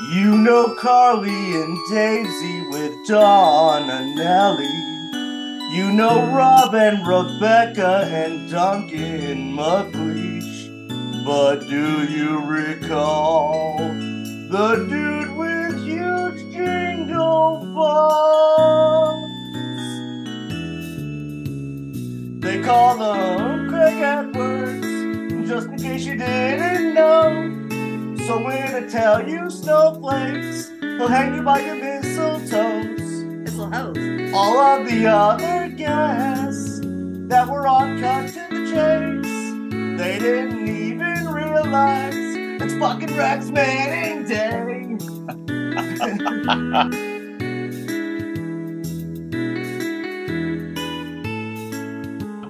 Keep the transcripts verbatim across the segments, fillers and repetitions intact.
You know Carly and Daisy with Dawn and Nellie. You know Rob and Rebecca and Duncan McLeish. But do you recall the dude with huge jingle balls? They call them Craig Edwards, just in case you didn't know. So we're gonna tell you snowflakes, he'll hang you by your mistletoes. Mistletoes. All of the other guests that were on Cut to the Chase, they didn't even realize it's fucking Rex Manning Day.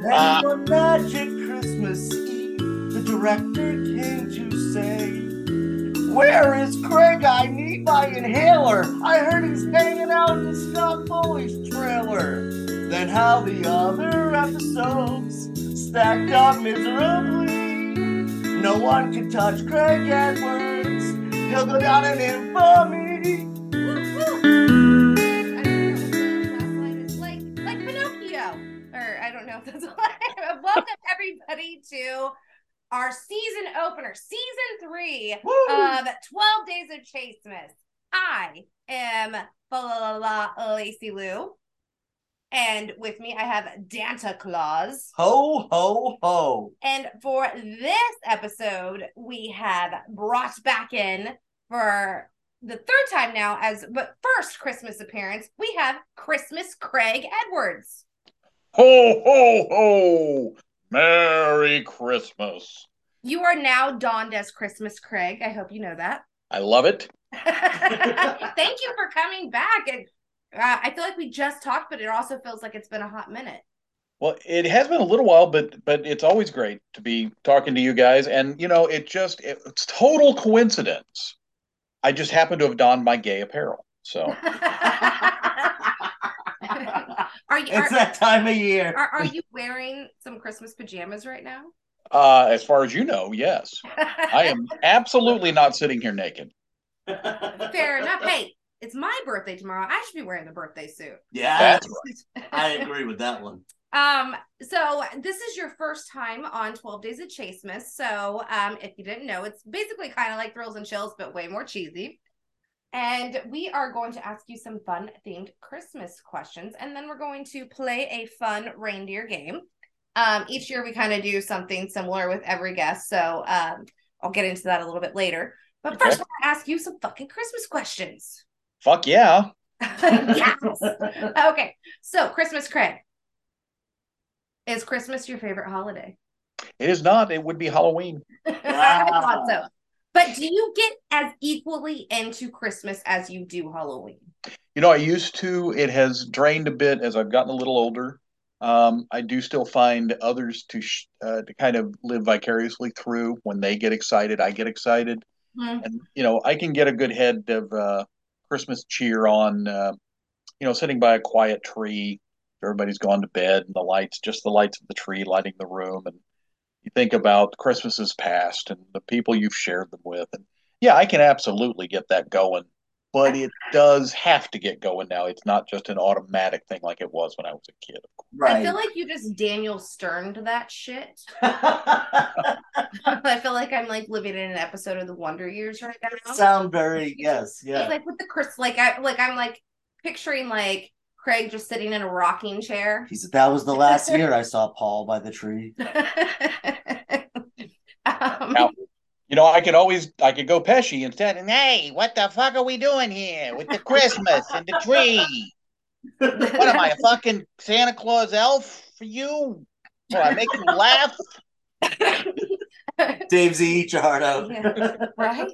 And on Magic Christmas Eve, the director came to say, where is Craig? I need my inhaler. I heard he's hanging out in the Scott Foley's trailer. Then how the other episodes stacked up miserably. No one can touch Craig Edwards. He'll go down in infamy. I don't know. It's like, like Pinocchio. Or I don't know if that's a lie. Welcome everybody to our season opener, season three Woo! Of twelve Days of Chasmas. I am Lacy Lou, and with me I have Danta Claus. Ho, ho, ho. And for this episode, we have brought back in for the third time now as but first Christmas appearance, we have Christmas Craig Edwards. Ho, ho, ho. Merry Christmas. You are now donned as Christmas Craig. I hope you know that. I love it. Thank you for coming back. And, uh, I feel like we just talked, but it also feels like it's been a hot minute. Well, it has been a little while, but but it's always great to be talking to you guys. And, you know, it just, it, it's total coincidence. I just happen to have donned my gay apparel. So. Are you, it's are, that time of year. Are, are you wearing some Christmas pajamas right now? Uh, as far as you know, yes. I am absolutely not sitting here naked. Fair enough. Hey, it's my birthday tomorrow. I should be wearing the birthday suit. Yeah, that's right. I agree with that one. Um, so this is your first time on twelve Days of Chasmas. So um, if you didn't know, it's basically kind of like Thrills and Chills, but way more cheesy. And we are going to ask you some fun themed Christmas questions. And then we're going to play a fun reindeer game. Um, each year we kind of do something similar with every guest. So um, I'll get into that a little bit later. But okay. First, I want to ask you some fucking Christmas questions. Fuck yeah. Yes. Okay. So Christmas Craig. Is Christmas your favorite holiday? It is not. It would be Halloween. I thought so. But do you get as equally into Christmas as you do Halloween? You know, I used to. It has drained a bit as I've gotten a little older. Um, I do still find others to sh- uh, to kind of live vicariously through. When they get excited, I get excited. Mm-hmm. And, you know, I can get a good head of uh, Christmas cheer on, uh, you know, sitting by a quiet tree. Everybody's gone to bed and the lights, just the lights of the tree lighting the room. And you think about Christmases past and the people you've shared them with. And yeah, I can absolutely get that going, but it does have to get going now. It's not just an automatic thing like it was when I was a kid. Of course. Right. I feel like you just Daniel Sterned that shit. I feel like I'm like living in an episode of The Wonder Years right now. Sound very, yes, yeah. It's like with the Chris, like I like I'm like picturing like Craig just sitting in a rocking chair. He said, that was the last year I saw Paul by the tree. um, now, you know, I could always, I could go Pesci instead. And hey, what the fuck are we doing here with the Christmas and the tree? What am I, a fucking Santa Claus elf for you? Will I make you laugh? Davesy, eat your heart out. Yeah. Right?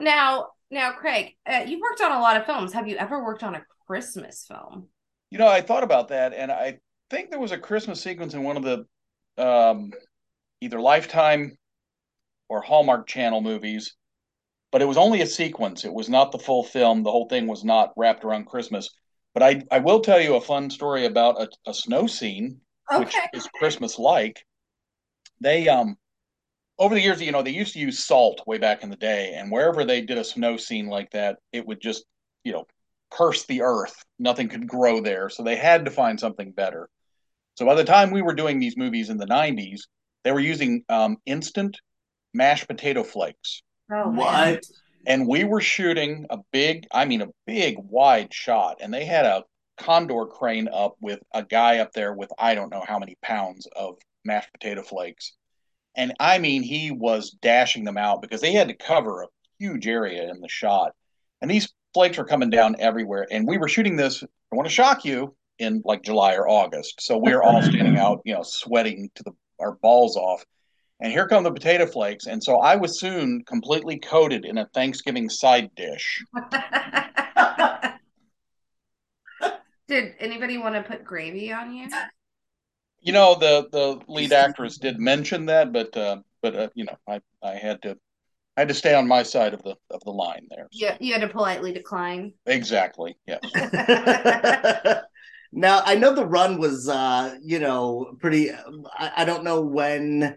Now, now, Craig, uh, you've worked on a lot of films. Have you ever worked on a Christmas film? You know, I thought about that, and I think there was a Christmas sequence in one of the um, either Lifetime or Hallmark Channel movies, but it was only a sequence. It was not the full film. The whole thing was not wrapped around Christmas. But I, I will tell you a fun story about a, a snow scene, okay, which is Christmas-like. They um over the years, you know, they used to use salt way back in the day, and wherever they did a snow scene like that, it would just, you know, curse the earth. Nothing could grow there, so they had to find something better. So by the time we were doing these movies in the nineties, they were using um, instant mashed potato flakes. Oh, what? And we were shooting a big, I mean, a big wide shot, and they had a condor crane up with a guy up there with I don't know how many pounds of mashed potato flakes. And I mean, he was dashing them out because they had to cover a huge area in the shot. And these flakes were coming down everywhere. And we were shooting this, I want to shock you, in like July or August. So we were all standing out, you know, sweating to the, our balls off. And here come the potato flakes. And so I was soon completely coated in a Thanksgiving side dish. Did anybody want to put gravy on you? You know, the, the lead actress did mention that, but uh, but uh, you know, I, I had to I had to stay on my side of the of the line there. So. Yeah, you had to politely decline. Exactly. Yes. Now I know the run was uh, you know pretty. I, I don't know when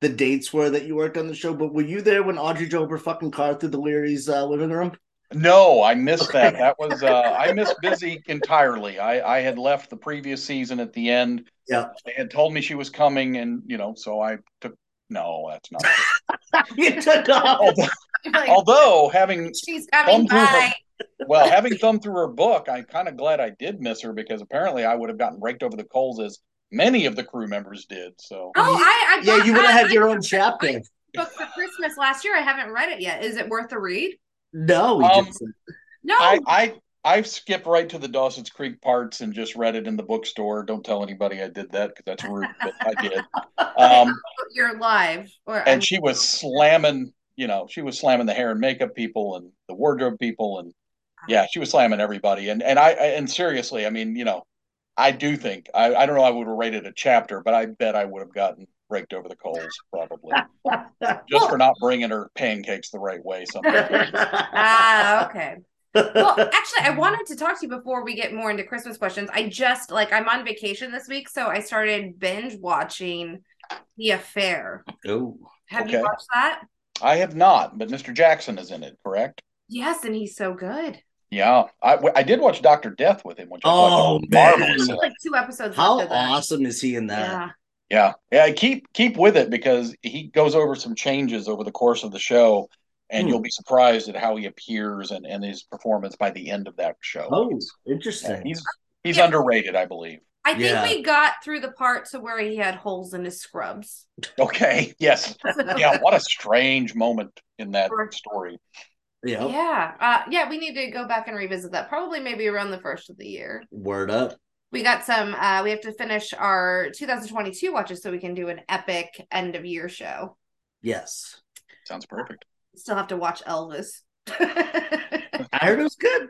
the dates were that you worked on the show, but were you there when Audrey drove her fucking car through the Leary's uh, living room? No, I missed that. That was uh, I missed Busy entirely. I, I had left the previous season at the end. Yeah, they had told me she was coming, and you know, so I took. No, that's not. You took off. Although, like, although having she's coming by. Her, well, having thumbed through her book, I'm kind of glad I did miss her because apparently I would have gotten raked over the coals as many of the crew members did. So. Oh, I, I yeah, got, you would have had I, your I, own chapter. I book for Christmas last year. I haven't read it yet. Is it worth a read? No, we um, no. I, I I skipped right to the Dawson's Creek parts and just read it in the bookstore. Don't tell anybody I did that because that's rude, but I did. Um, You're live, or and I'm she was slamming. You know, she was slamming the hair and makeup people and the wardrobe people, and yeah, she was slamming everybody. And and I and seriously, I mean, you know, I do think I I don't know I would have rated a chapter, but I bet I would have gotten raked over the coals, probably, just for not bringing her pancakes the right way. Something. Ah, okay. Well, actually, I wanted to talk to you before we get more into Christmas questions. I just like I'm on vacation this week, so I started binge watching The Affair. Oh, have okay. you watched that? I have not, but Mister Jackson is in it, correct? Yes, and he's so good. Yeah, I, I did watch Doctor Death with him. Which oh, marvelous! Like two episodes. How awesome is he in that? Yeah. Yeah, yeah. Keep keep with it because he goes over some changes over the course of the show, and hmm. you'll be surprised at how he appears and, and his performance by the end of that show. Oh, interesting. And he's he's yeah. underrated, I believe. I think yeah. we got through the part to where he had holes in his scrubs. Okay. Yes. Yeah. What a strange moment in that story. Yeah. Yeah. Uh, yeah. We need to go back and revisit that. Probably maybe around the first of the year. Word up. We got some, uh, we have to finish our two thousand twenty-two watches so we can do an epic end of year show. Yes. Sounds perfect. Still have to watch Elvis. I heard it was good.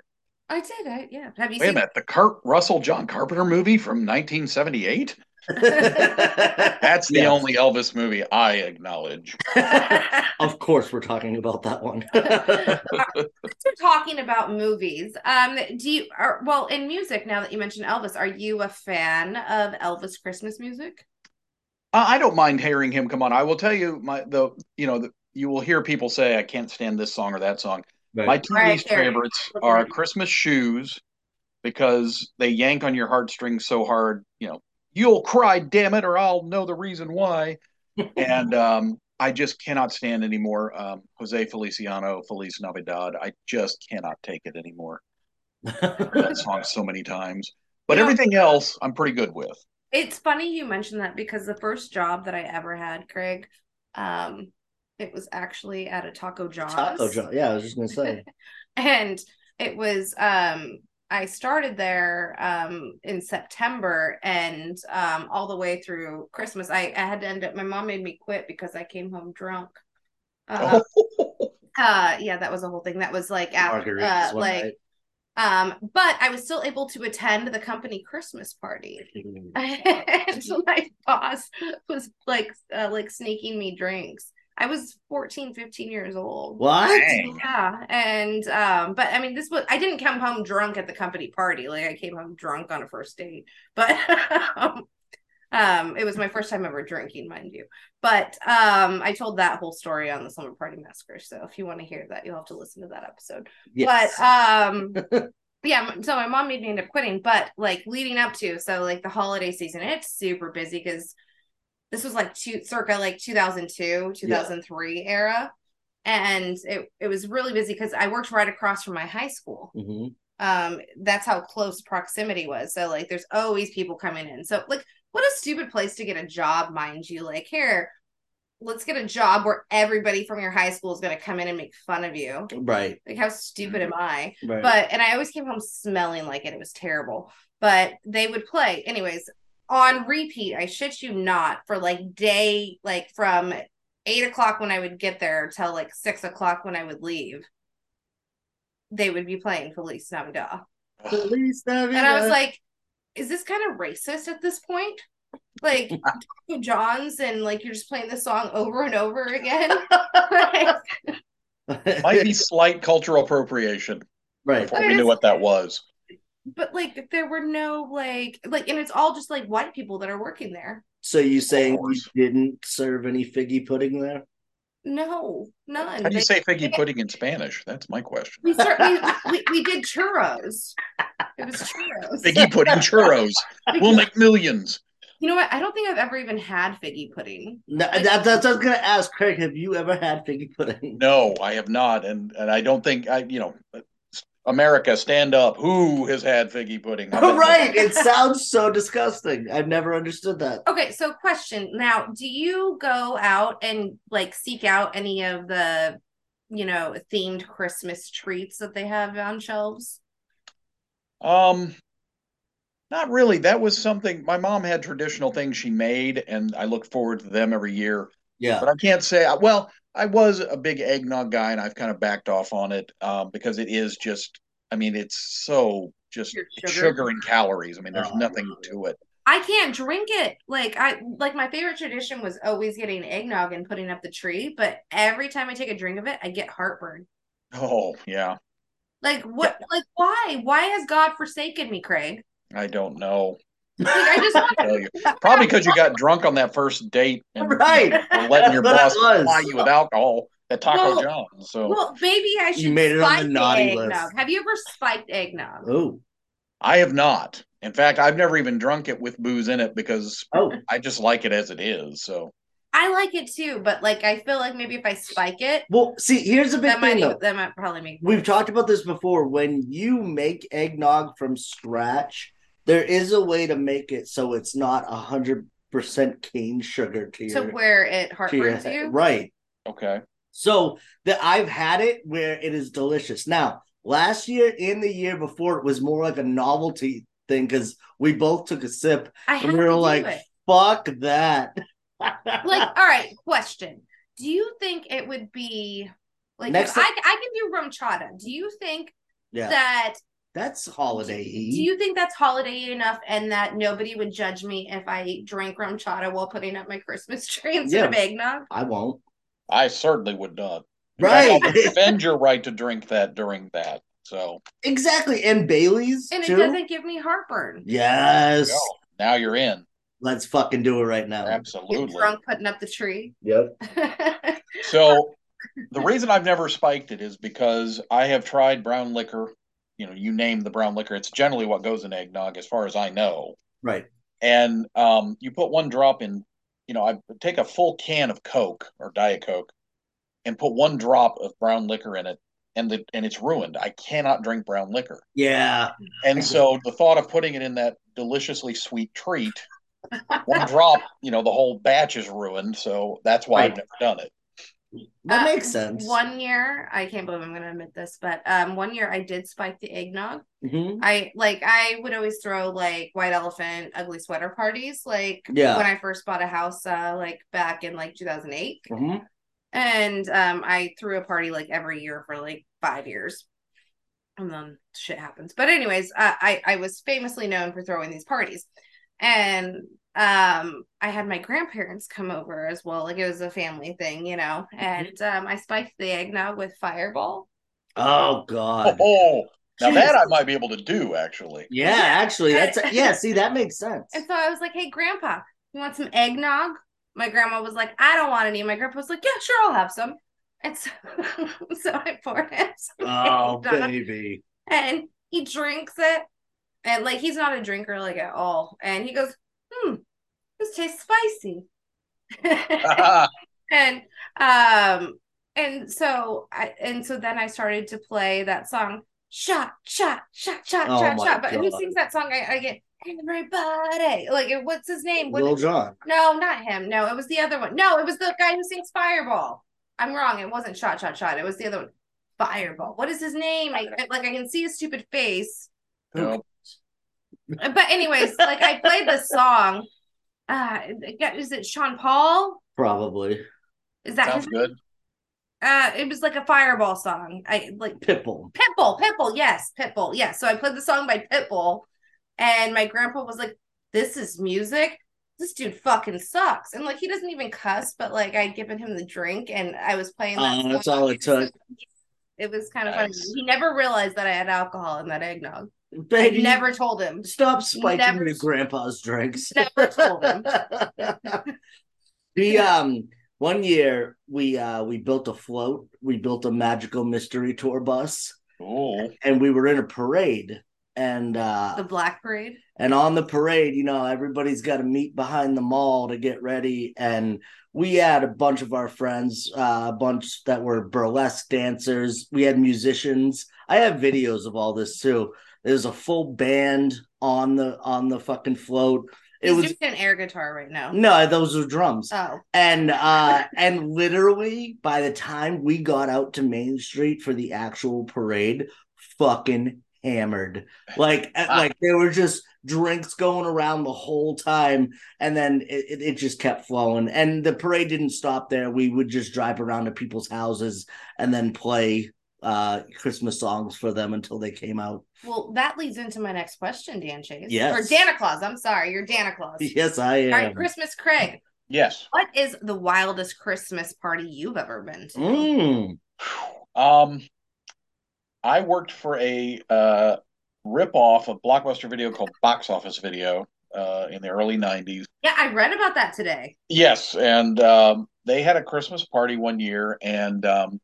I did, I, yeah. Have you Wait seen- a minute, the Kurt Russell, John Carpenter movie from nineteen seventy-eight? That's the yes. only Elvis movie I acknowledge. Of course we're talking about that one. We're talking about movies. Um, do you are well in music now that you mentioned Elvis, are you a fan of Elvis Christmas music? Uh, I don't mind hearing him come on. I will tell you my the you know the, you will hear people say I can't stand this song or that song. Right. My two least right, favorites okay. are Christmas Shoes because they yank on your heartstrings so hard, you know. You'll cry, damn it, or I'll know the reason why. And um, I just cannot stand anymore. Um, Jose Feliciano, Feliz Navidad. I just cannot take it anymore. That song so many times. But you know, everything else, I'm pretty good with. It's funny you mentioned that because the first job that I ever had, Craig, um, it was actually at a Taco John's. Taco John's, yeah, I was just going to say. And it was... Um, I started there um, in September and um, all the way through Christmas. I, I had to end up, my mom made me quit because I came home drunk. Uh, oh. uh, yeah, that was a whole thing. That was like after, uh, like, um, but I was still able to attend the company Christmas party. And my boss was like, uh, like sneaking me drinks. I was fourteen, fifteen years old. What? Yeah. And, um, but I mean, this was, I didn't come home drunk at the company party. Like I came home drunk on a first date, but, um, Um, it was my first time ever drinking, mind you. But um, I told that whole story on the Slumber Party Massacre. So if you want to hear that, you'll have to listen to that episode. Yes. But um, yeah, so my mom made me end up quitting. But like leading up to, so like the holiday season, it's super busy because this was like two, circa like two thousand two, two thousand three yeah. era. And it, it was really busy because I worked right across from my high school. Mm-hmm. Um, that's how close proximity was. So like there's always people coming in. So like, what a stupid place to get a job, mind you. Like, here, let's get a job where everybody from your high school is going to come in and make fun of you. Right. Like, how stupid am I? Right. But, and I always came home smelling like it. It was terrible. But they would play. Anyways, on repeat, I shit you not, for like day, like from eight o'clock when I would get there till like six o'clock when I would leave, they would be playing Feliz Navidad. Feliz Navidad. And I was like, is this kind of racist at this point? Like, Taco John's, and like you're just playing this song over and over again. Might be slight cultural appropriation, right? Before but we knew what that was. But like, there were no like, like, and it's all just like white people that are working there. So you saying you didn't serve any figgy pudding there? No, none. How do you say figgy pudding in Spanish? That's my question. We, start, we, we, we did churros. It was churros. Figgy pudding churros. We'll make millions. You know what? I don't think I've ever even had figgy pudding. No, like, that, that's what I was going to ask, Craig. Have you ever had figgy pudding? No, I have not. And and I don't think, I. you know, America, stand up. Who has had figgy pudding? Right. It sounds so disgusting. I've never understood that. Okay, so question. Now, do you go out and like seek out any of the, you know, themed Christmas treats that they have on shelves? Um, not really. That was something my mom had, traditional things she made, and I look forward to them every year. Yeah. But I can't say, well, I was a big eggnog guy, and I've kind of backed off on it um, because it is just, I mean, it's so just sugar. sugar and calories. I mean, there's oh. nothing to it. I can't drink it. Like I, like my favorite tradition was always getting eggnog and putting up the tree. But every time I take a drink of it, I get heartburn. Oh, yeah. Like what? Yeah. Like why? Why has God forsaken me, Craig? I don't know. Like, I just want to tell you. Probably because you got drunk on that first date and right. you know, letting your boss supply you with alcohol at Taco well, John's. So well, maybe I should. You made it on the naughty list. Have you ever spiked eggnog? Oh, I have not. In fact, I've never even drunk it with booze in it because oh. I just like it as it is. So I like it too, but like I feel like maybe if I spike it, well, see, here's a big that thing. Might, though. That might probably make. We've talked about this before. When you make eggnog from scratch, there is a way to make it so it's not one hundred percent cane sugar to your... To where it heartburns you? Right. Okay. So the, I've had it where it is delicious. Now, last year and the year before, it was more like a novelty thing because we both took a sip. I and we were like, it. fuck that. Like, all right, question. Do you think it would be... like Next I, I can do rum chata. Do you think yeah. that... That's holiday. Do you think that's holiday enough and that nobody would judge me if I drank rum chata while putting up my Christmas tree instead yeah, of eggnog? I won't. I certainly would not. Right. I defend your right to drink that during that. So exactly. And Bailey's And too? It doesn't give me heartburn. Yes. There you go. Now you're in. Let's fucking do it right now. Absolutely. You're drunk putting up the tree. Yep. So the reason I've never spiked it is because I have tried brown liquor. You know, you name the brown liquor. It's generally what goes in eggnog, as far as I know. Right. And um, you put one drop in, you know, I take a full can of Coke or Diet Coke and put one drop of brown liquor in it, and the and it's ruined. I cannot drink brown liquor. Yeah. And so the thought of putting it in that deliciously sweet treat, one drop, you know, the whole batch is ruined. So that's why right. I've never done it. That uh, makes sense. One year, I can't believe I'm going to admit this, but um, one year I did spike the eggnog. Mm-hmm. I like I would always throw like White Elephant, Ugly Sweater parties, like yeah. when I first bought a house, uh, like back in like two thousand eight, mm-hmm. and um, I threw a party like every year for like five years, and then shit happens. But anyways, uh, I I was famously known for throwing these parties, and. Um, I had my grandparents come over as well. Like it was a family thing, you know, and um, I spiked the eggnog with Fireball. Oh God. Oh, now Jeez. That I might be able to do actually. Yeah, actually that's, yeah, see that makes sense. And so I was like, hey grandpa, you want some eggnog? My grandma was like, I don't want any. My grandpa was like, yeah, sure, I'll have some. And so, so I poured him some oh, eggnog, baby. And he drinks it. And, like, he's not a drinker, like, at all. And he goes, hmm, this tastes spicy. uh-huh. And, um, and so I, and so then I started to play that song, shot, shot, shot, shot, oh shot, shot. But God. Who sings that song? I, I get, everybody. Like, what's his name? Lil Jon. No, not him. No, it was the other one. No, it was the guy who sings Fireball. I'm wrong. It wasn't shot, shot, shot. It was the other one. Fireball. What is his name? I, like, I can see his stupid face. Oh. But anyways, like, I played this song. Uh, is it Sean Paul? Probably. Is that Sounds his good. Name? Uh, it was like a Fireball song. I like Pitbull. Pitbull. Pitbull. Yes. Pitbull. Yeah. So I played the song by Pitbull, and my grandpa was like, "This is music. This dude fucking sucks." And like, he doesn't even cuss, but like, I'd given him the drink, and I was playing that. Oh, that's all it took. It was kind of nice. Funny. He never realized that I had alcohol in that eggnog. Baby, I never told him. Stop spiking never, your grandpa's drinks. Never told him. The um. One year we uh, we built a float. We built a magical mystery tour bus, oh. and we were in a parade. And uh, the Black Parade. And on the parade, you know, everybody's got to meet behind the mall to get ready. And we had a bunch of our friends, uh, a bunch that were burlesque dancers. We had musicians. I have videos of all this too. There's a full band on the on the fucking float. It He's was just an air guitar right now. No, those were drums. Oh, and uh, and literally by the time we got out to Main Street for the actual parade, fucking hammered. Like, ah. like there were just drinks going around the whole time, and then it, it just kept flowing. And the parade didn't stop there. We would just drive around to people's houses and then play uh Christmas songs for them until they came out. Well, that leads into my next question, Dan Chase. Yes. Or Danta Claus. I'm sorry, you're Danta Claus. Yes, I am. All right, Christmas Craig. Yes. What is the wildest Christmas party you've ever been to? Mm. Um, I worked for a uh ripoff of Blockbuster Video called Box Office Video uh in the early nineties. Yeah, I read about that today. Yes, and um they had a Christmas party one year, and um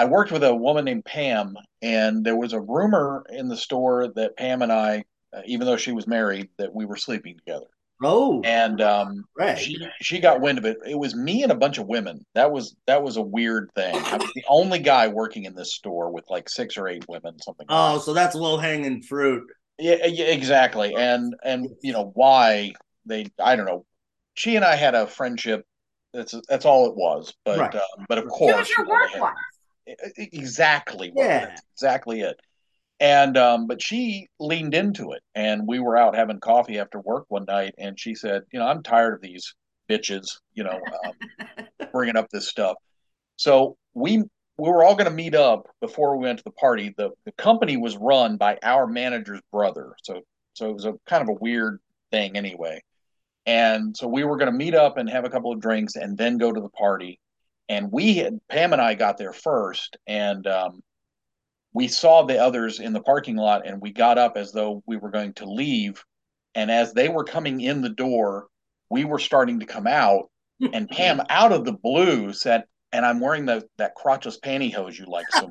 I worked with a woman named Pam, and there was a rumor in the store that Pam and I, uh, even though she was married, that we were sleeping together. Oh, and um, right. she she got wind of it. It was me and a bunch of women. That was that was a weird thing. I was the only guy working in this store with like six or eight women, something. Oh, like that. So that's low hanging fruit. Yeah, yeah, exactly. And and you know why they? I don't know. She and I had a friendship. That's that's all it was. But right. um, but of course, it was your work life. Exactly. Yeah. That's exactly it. And, um, but she leaned into it, and we were out having coffee after work one night, and she said, you know, I'm tired of these bitches, you know, um, bringing up this stuff. So we, we were all going to meet up before we went to the party. The, the company was run by our manager's brother. So, so it was a kind of a weird thing anyway. And so we were going to meet up and have a couple of drinks and then go to the party. And we had, Pam and I got there first, and um, we saw the others in the parking lot, and we got up as though we were going to leave. And as they were coming in the door, we were starting to come out, and Pam out of the blue said, and I'm wearing the, that crotchless pantyhose you like so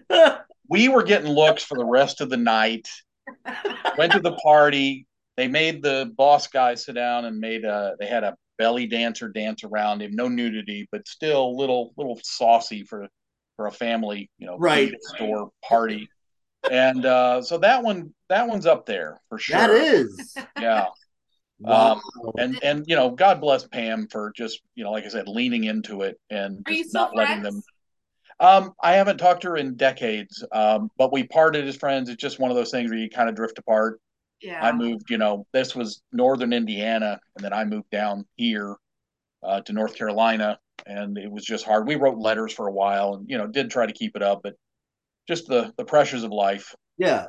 much. And we were getting looks for the rest of the night, went to the party. They made the boss guy sit down and made a, they had a belly dancer dance around him. No nudity, but still little, little saucy for, for a family, you know, right. store party. And uh, so that one, that one's up there for sure. That is. Yeah. Wow. Um, and, and, you know, God bless Pam for just, you know, like I said, leaning into it and just not letting them. Um, I haven't talked to her in decades, um, but we parted as friends. It's just one of those things where you kind of drift apart. Yeah. I moved, you know, this was northern Indiana, and then I moved down here uh, to North Carolina, and it was just hard. We wrote letters for a while and, you know, did try to keep it up, but just the, the pressures of life yeah,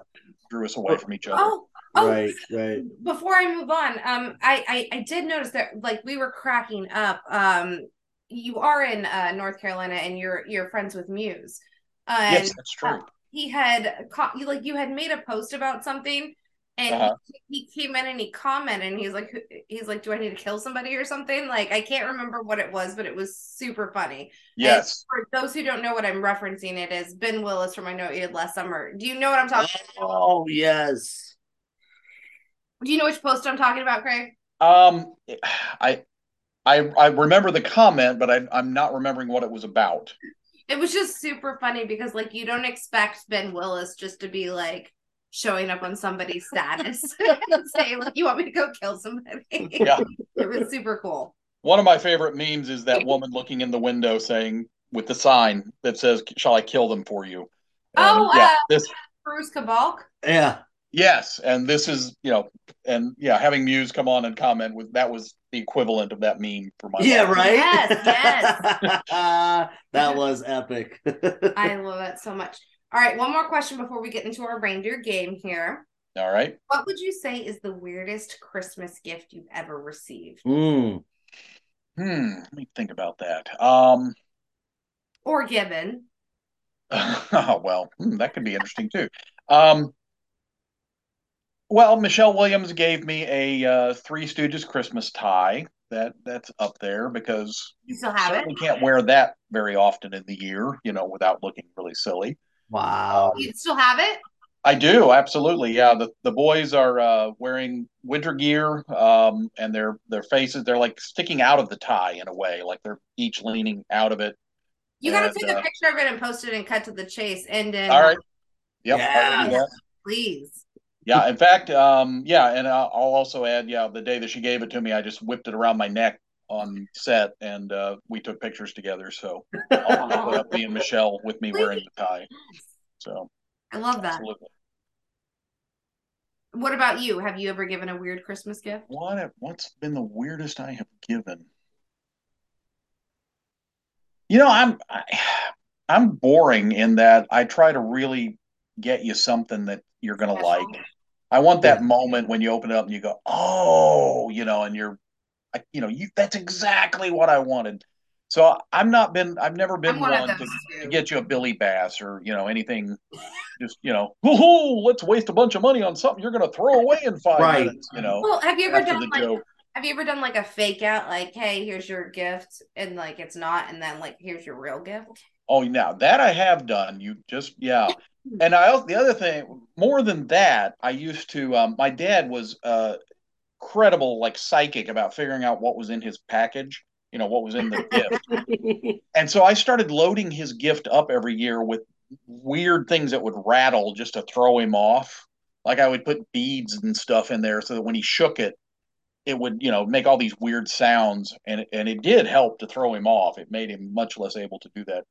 drew us away from each other. Oh, oh right, right. Before I move on, um, I, I, I did notice that, like, we were cracking up. Um, you are in uh, North Carolina, and you're you're friends with Muse. And, yes, that's true. Uh, he had, like, you had made a post about something. And uh-huh. he, he came in and he commented, and he's like, he's like, do I need to kill somebody or something? Like, I can't remember what it was, but it was super funny. Yes. And for those who don't know what I'm referencing, it is Ben Willis from I Know What You Did Last Summer. Do you know what I'm talking oh, about? Oh, yes. Do you know which post I'm talking about, Craig? Um, I, I, I remember the comment, but I, I'm not remembering what it was about. It was just super funny because, like, you don't expect Ben Willis just to be, like, showing up on somebody's status and say, like, you want me to go kill somebody? Yeah. It was super cool. One of my favorite memes is that woman looking in the window saying, with the sign that says, shall I kill them for you? And oh, yeah, uh, this Bruce Kabalk? Yeah. Yes. And this is, you know, and yeah, having Muse come on and comment with that was the equivalent of that meme for my yeah life. Right yes yes uh, that was epic. I love it so much. All right, one more question before we get into our reindeer game here. All right, what would you say is the weirdest Christmas gift you've ever received? Mm. Hmm let me think about that. Um or given. Oh, well, hmm, that could be interesting too. um Well, Michelle Williams gave me a uh, Three Stooges Christmas tie. That that's up there because you still have certainly it. Can't wear that very often in the year, you know, without looking really silly. Wow! Um, you still have it? I do, absolutely. Yeah, the the boys are uh, wearing winter gear, um, and their their faces they're like sticking out of the tie in a way, like they're each leaning out of it. You got to take uh, a picture of it and post it and Cut to the Chase. And then, all right, yep, yeah, please. Yeah, in fact, um, yeah, and I'll also add, yeah, the day that she gave it to me, I just whipped it around my neck on set, and uh, we took pictures together, so I'll put up me and Michelle with me wearing the tie. So I love that. Absolutely. What about you? Have you ever given a weird Christmas gift? What, what's been the weirdest I have given? You know, I'm, I, I'm boring in that I try to really get you something that you're going to like. I want that moment when you open it up and you go, oh, you know, and you're, I, you know, you that's exactly what I wanted. So I'm not been, I've never been one, one to, to get you a Billy Bass or, you know, anything, just, you know, woohoo, let's waste a bunch of money on something you're going to throw away in five right. minutes, you know. Well, have you ever done like, joke. have you ever done like a fake out, like, hey, here's your gift, and like, it's not, and then like, here's your real gift? Oh, now that I have done, you just, yeah. And I also, the other thing, more than that, I used to, um, my dad was uh, incredible, like psychic about figuring out what was in his package, you know, what was in the gift. And so I started loading his gift up every year with weird things that would rattle just to throw him off. Like I would put beads and stuff in there so that when he shook it, it would, you know, make all these weird sounds. And, and it did help to throw him off. It made him much less able to do that.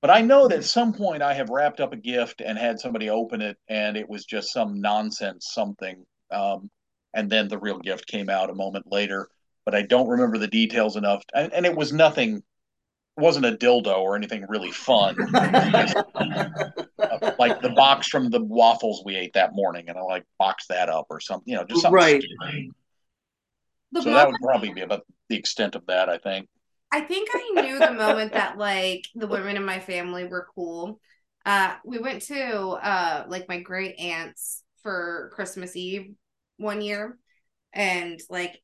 But I know that at some point I have wrapped up a gift and had somebody open it, and it was just some nonsense something. Um, and then the real gift came out a moment later, but I don't remember the details enough. And, and it was nothing, it wasn't a dildo or anything really fun. Just, uh, like the box from the waffles we ate that morning, and I like boxed that up or something, you know, just something right. stupid. So that would probably be about the extent of that, I think. I think I knew the moment that, like, the women in my family were cool. Uh, we went to, uh, like, my great aunt's for Christmas Eve one year. And, like,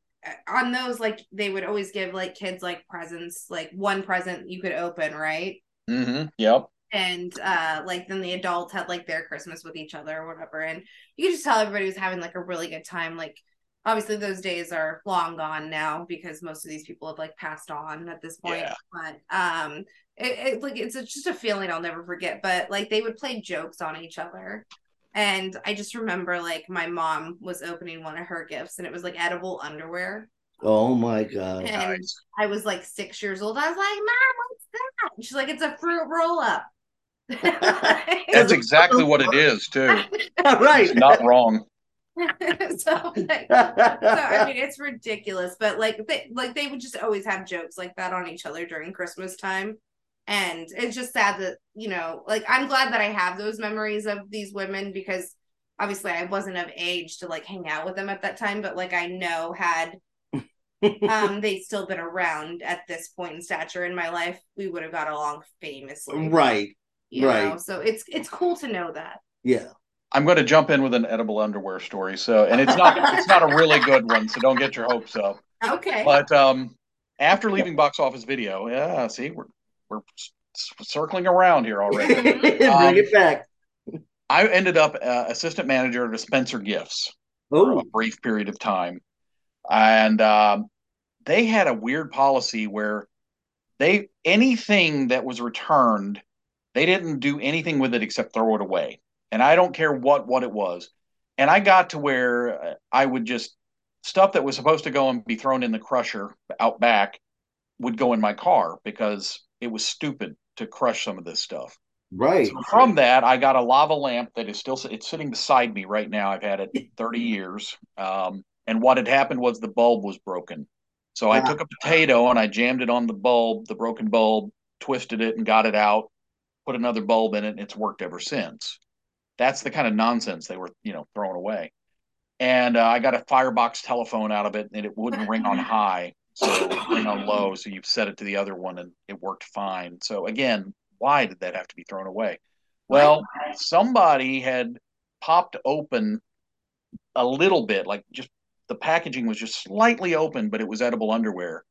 on those, like, they would always give, like, kids, like, presents. Like, one present you could open, right? Mm-hmm. Yep. And, uh, like, then the adults had, like, their Christmas with each other or whatever. And you could just tell everybody was having, like, a really good time, like, obviously, those days are long gone now because most of these people have like passed on at this point. Yeah. But um, it, it like it's a, just a feeling I'll never forget. But like they would play jokes on each other, and I just remember like my mom was opening one of her gifts, and it was like edible underwear. Oh my god! And nice. I was like six years old. I was like, "Mom, what's that?" And she's like, "It's a fruit roll up." That's exactly what it is, too. Right? It's not wrong. so, like, so I mean, it's ridiculous, but like, they, like they would just always have jokes like that on each other during Christmas time, and it's just sad that you know, like I'm glad that I have those memories of these women because obviously I wasn't of age to like hang out with them at that time, but like I know had um they still been around at this point in stature in my life, we would have got along famously, right? You right. know? So it's it's cool to know that, yeah. I'm going to jump in with an edible underwear story. So, and it's not it's not a really good one, so don't get your hopes up. Okay. But um, after leaving Box Office Video, yeah, see, we're we're circling around here already. Bring um, it back. I ended up uh, assistant manager at Spencer Gifts Ooh. for a brief period of time, and um, they had a weird policy where they anything that was returned, they didn't do anything with it except throw it away. And I don't care what, what it was. And I got to where I would just, stuff that was supposed to go and be thrown in the crusher out back would go in my car because it was stupid to crush some of this stuff. Right. So from that, I got a lava lamp that is still, it's sitting beside me right now. I've had it thirty years. Um, and what had happened was the bulb was broken. So I wow. took a potato and I jammed it on the bulb, the broken bulb, twisted it and got it out, put another bulb in it, and it's worked ever since. That's the kind of nonsense they were, you know, throwing away. And uh, I got a firebox telephone out of it, and it wouldn't ring on high, so it would ring on low. So you set it to the other one, and it worked fine. So again, why did that have to be thrown away? Well, somebody had popped open a little bit, like just the packaging was just slightly open, but it was edible underwear,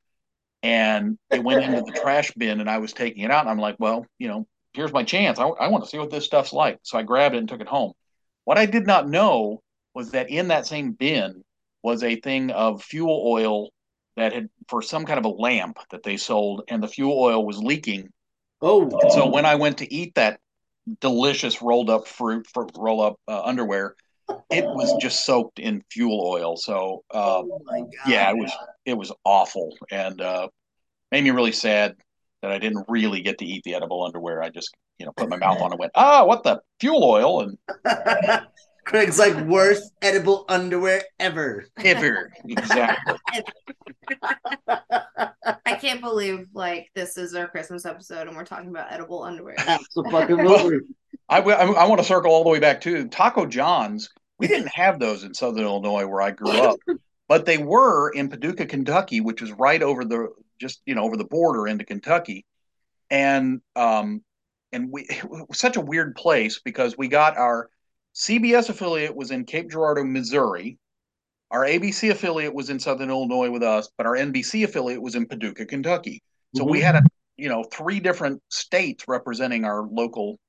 and it went into the trash bin. And I was taking it out, and I'm like, well, you know, here's my chance. I, I want to see what this stuff's like. So I grabbed it and took it home. What I did not know was that in that same bin was a thing of fuel oil that had, for some kind of a lamp that they sold, and the fuel oil was leaking. Oh, and so when I went to eat that delicious rolled up fruit, fruit roll up uh, underwear, it was just soaked in fuel oil. So uh, oh my God, yeah, it was, it was awful. And uh, made me really sad that I didn't really get to eat the edible underwear. I just, you know, put my mouth on and went, ah, oh, what the fuel oil? And Craig's like, worst edible underwear ever. Ever. Exactly. I can't believe, like, this is our Christmas episode and we're talking about edible underwear. Absolutely. I, I, I want to circle all the way back to Taco John's. We didn't have those in Southern Illinois where I grew up, but they were in Paducah, Kentucky, which was right over the, just, you know, over the border into Kentucky. And um, and we, it was such a weird place because we got our C B S affiliate was in Cape Girardeau, Missouri. Our A B C affiliate was in Southern Illinois with us, but our N B C affiliate was in Paducah, Kentucky. So mm-hmm. we had, a, you know, three different states representing our local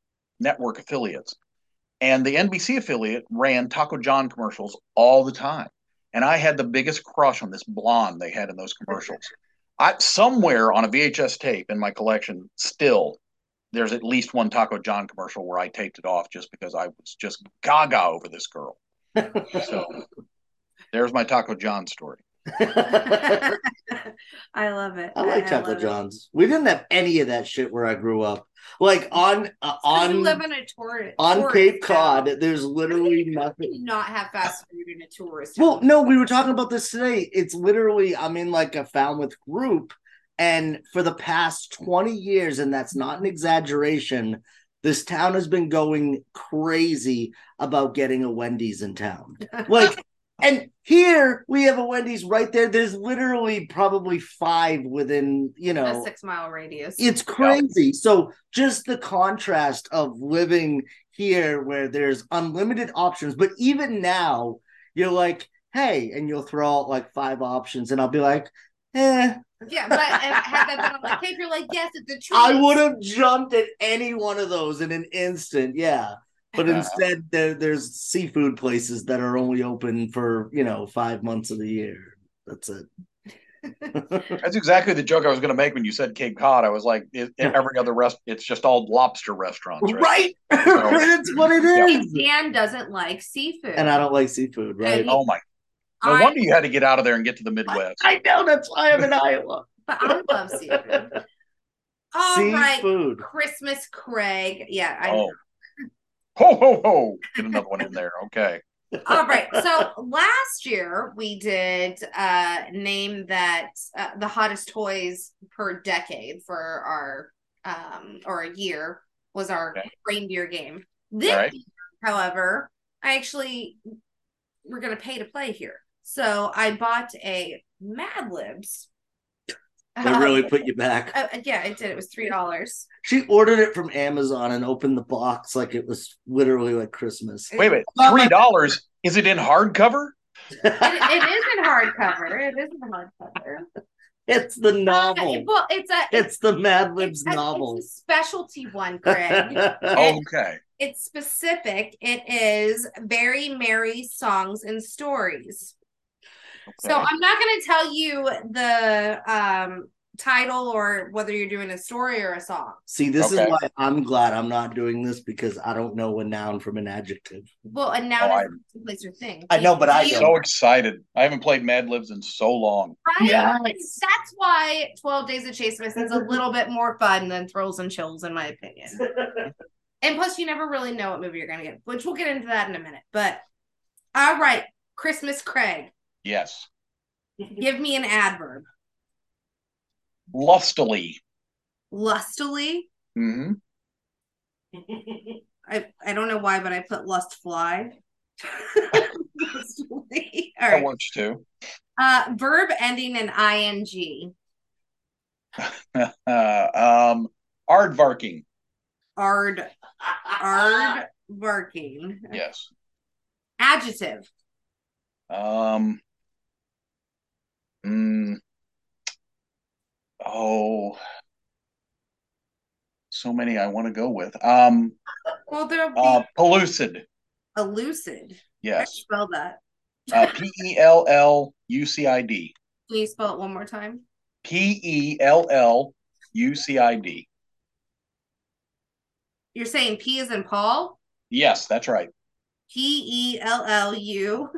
network affiliates. And the N B C affiliate ran Taco John commercials all the time. And I had the biggest crush on this blonde they had in those commercials. I, somewhere on a V H S tape in my collection, still, there's at least one Taco John commercial where I taped it off just because I was just gaga over this girl. So there's my Taco John story. I love it. I like I, Taco I John's. It. We didn't have any of that shit where I grew up. Like on uh, on living a tourist on tourist Cape Cod, town. There's literally nothing. You not have fast food in a tourist. Well, town. No, we were talking about this today. It's literally I'm in like a Falmouth group, and for the past twenty years, and that's not an exaggeration, this town has been going crazy about getting a Wendy's in town. Like. And here we have a Wendy's right there. There's literally probably five within, you know, a six mile radius. It's crazy. Yeah. So just the contrast of living here where there's unlimited options. But even now you're like, hey, and you'll throw out like five options and I'll be like, eh. Yeah, but had that been on the cake, you're like, yes, it's a treat. I would have jumped at any one of those in an instant. Yeah. But instead, there, there's seafood places that are only open for, you know, five months of the year. That's it. That's exactly the joke I was going to make when you said Cape Cod. I was like, it, every other rest, it's just all lobster restaurants, right? Right? So, that's what it is. Yeah. Dan doesn't like seafood. And I don't like seafood, right? And oh, my. No I, wonder you had to get out of there and get to the Midwest. I, I know. That's why I'm in Iowa. But I love seafood. All seafood. Right. Christmas, Craig. Yeah, I know. Oh. Ho, ho, ho. Get another one in there. Okay. All right. So last year we did uh, name that uh, the hottest toys per decade for our, um, or a year was our okay. reindeer game. This right. year, however, I actually, we're going to pay to play here. So I bought a Mad Libs They really put you back. Uh, yeah, it did. It was three dollars. She ordered it from Amazon and opened the box like it was literally like Christmas. Wait a minute. three dollars? Is it in hardcover? it, it is in hardcover. It is in hardcover. It's the novel. Uh, well, it's a. It's, it's the Mad Libs it's, novel. It's a specialty one, Craig. it, okay. It's specific. It is Very Merry Songs and Stories. Okay. So I'm not going to tell you the um, title or whether you're doing a story or a song. See, this okay. is why I'm glad I'm not doing this, because I don't know a noun from an adjective. Well, a noun oh, is a place or thing. I know, but I'm so excited. I haven't played Mad Libs in so long. Right? Yes. That's why twelve Days of Chasmas is a little bit more fun than Thrills and Chills, in my opinion. And plus, you never really know what movie you're going to get, which we'll get into that in a minute. But all right, Christmas Craig. Yes. Give me an adverb. Lustily. Lustily? Mm-hmm. I, I don't know why, but I put lust fly. Lustfully. All right. That works too. Uh, verb ending in ing. um, aardvarking. Ard. Aardvarking. Yes. Adjective. Um. Mm, oh, so many I want to go with. Um, well, there'll be uh, pellucid. Pellucid. Yes. How do you spell that? uh, P E L L U C I D. Can you spell it one more time? P E L L U C I D. You're saying P as in Paul? Yes, that's right. P E L L U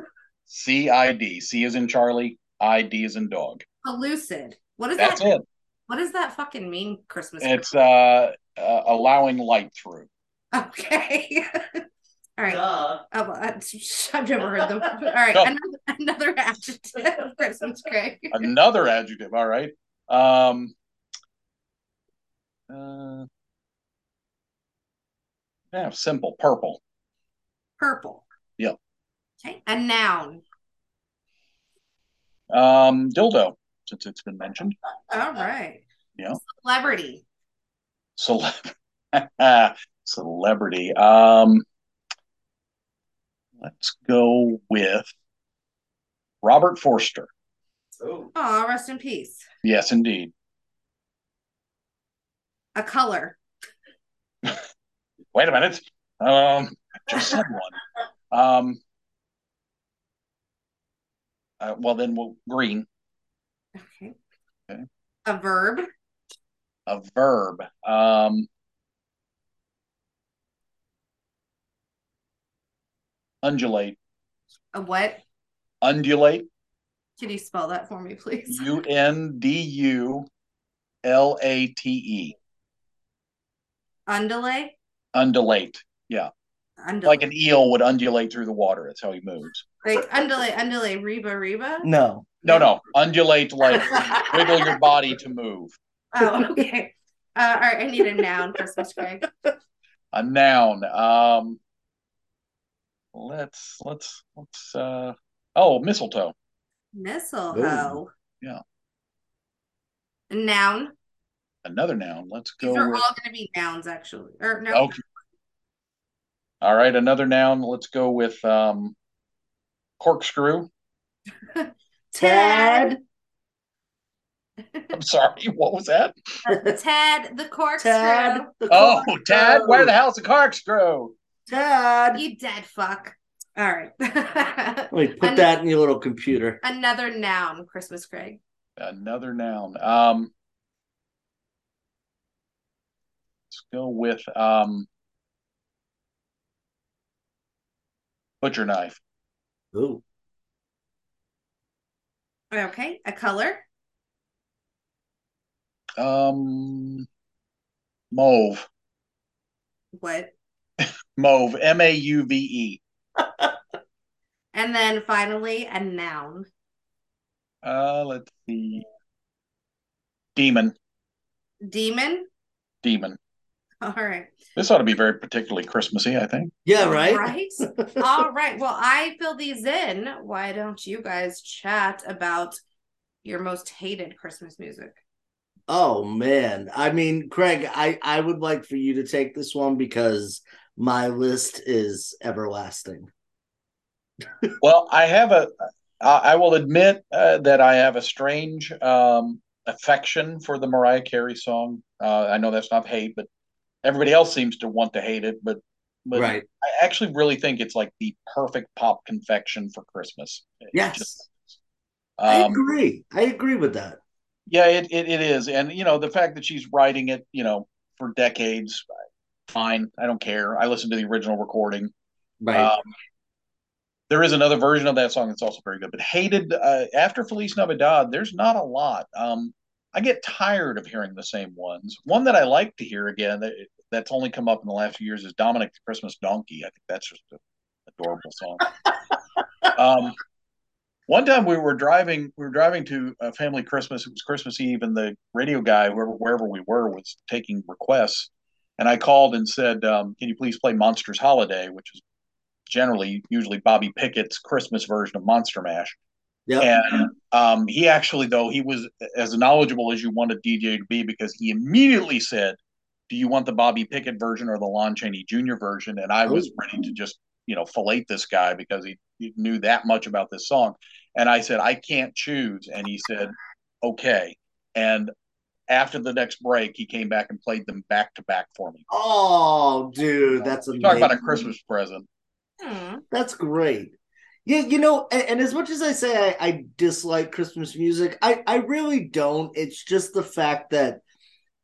C I D. C as in Charlie. I D is in dog. Pellucid. What does that mean? What does that fucking mean, Christmas? It's uh, uh, allowing light through. Okay. All right. Duh. Oh, I've never heard them. All right. Another, another adjective. Christmas Craig. Another adjective. All right. Um. Uh, yeah. Simple. Purple. Purple. Yep. Okay. A noun. Um, dildo, since it's been mentioned. All right. Yeah. Celebrity. Celeb. Celebrity. Um, let's go with Robert Forster. Oh. Oh, rest in peace. Yes, indeed. A color. Wait a minute. Um, just said one. Um. Uh, well, then we'll green. Okay. Okay. A verb. A verb. Um, undulate. A what? Undulate. Can you spell that for me, please? U N D U L A T E. Undulate? Undulate, yeah. Undulate. Like an eel would undulate through the water. That's how he moves. Like undulate, undulate, reba, reba? No. No, no. Undulate, like wiggle your body to move. Oh, okay. Uh, all right, I need a noun for Christmas Craig. A noun. Um, let's, let's, let's, uh, oh, mistletoe. Mistletoe. Ooh, yeah. A noun. Another noun. Let's go. These are with... all going to be nouns, actually. Or no. Okay. All right, another noun. Let's go with um, corkscrew. Ted. I'm sorry, what was that? Uh, Ted the corkscrew. Ted the oh, corkscrew. Ted, where the hell's a corkscrew? Ted. You dead fuck. All right. Let me put another, that in your little computer. Another noun, Christmas Craig. Another noun. Um, let's go with... Um, Butcher knife. Ooh. Okay. A color? Um, mauve. What? Mauve. M A U V E. And then finally, a noun. Uh, let's see. Demon. Demon? Demon. All right. This ought to be very particularly Christmassy, I think. Yeah, right? Right. All right. Well, I fill these in. Why don't you guys chat about your most hated Christmas music? Oh, man. I mean, Craig, I, I would like for you to take this one because my list is everlasting. Well, I have a, I will admit uh, that I have a strange um, affection for the Mariah Carey song. Uh, I know that's not hate, but everybody else seems to want to hate it. But, but right. I actually really think it's like the perfect pop confection for Christmas. Yes. Just, um, I agree. I agree with that. Yeah, it, it it is. And, you know, the fact that she's writing it, you know, for decades, fine. I don't care. I listened to the original recording. Right. Um, there is another version of that song that's also very good. But hated, uh, after Feliz Navidad, there's not a lot. Um, I get tired of hearing the same ones. One that I like to hear again that, that's only come up in the last few years is Dominic the Christmas Donkey. I think that's just an adorable song. um One time we were driving, we were driving to a family Christmas. It was Christmas Eve, and the radio guy, wherever, wherever we were, was taking requests. And I called and said, um, "Can you please play Monster's Holiday," which is generally usually Bobby Pickett's Christmas version of Monster Mash. Yep. And um, he actually, though, he was as knowledgeable as you want a D J to be, because he immediately said, "Do you want the Bobby Pickett version or the Lon Chaney Junior version?" And I was ready to just, you know, fillet this guy because he, he knew that much about this song. And I said, "I can't choose." And he said, "Okay." And after the next break, he came back and played them back to back for me. Oh, dude, that's amazing. Talk about a Christmas present. Mm, that's great. Yeah, you know, and, and as much as I say I, I dislike Christmas music, I, I really don't. It's just the fact that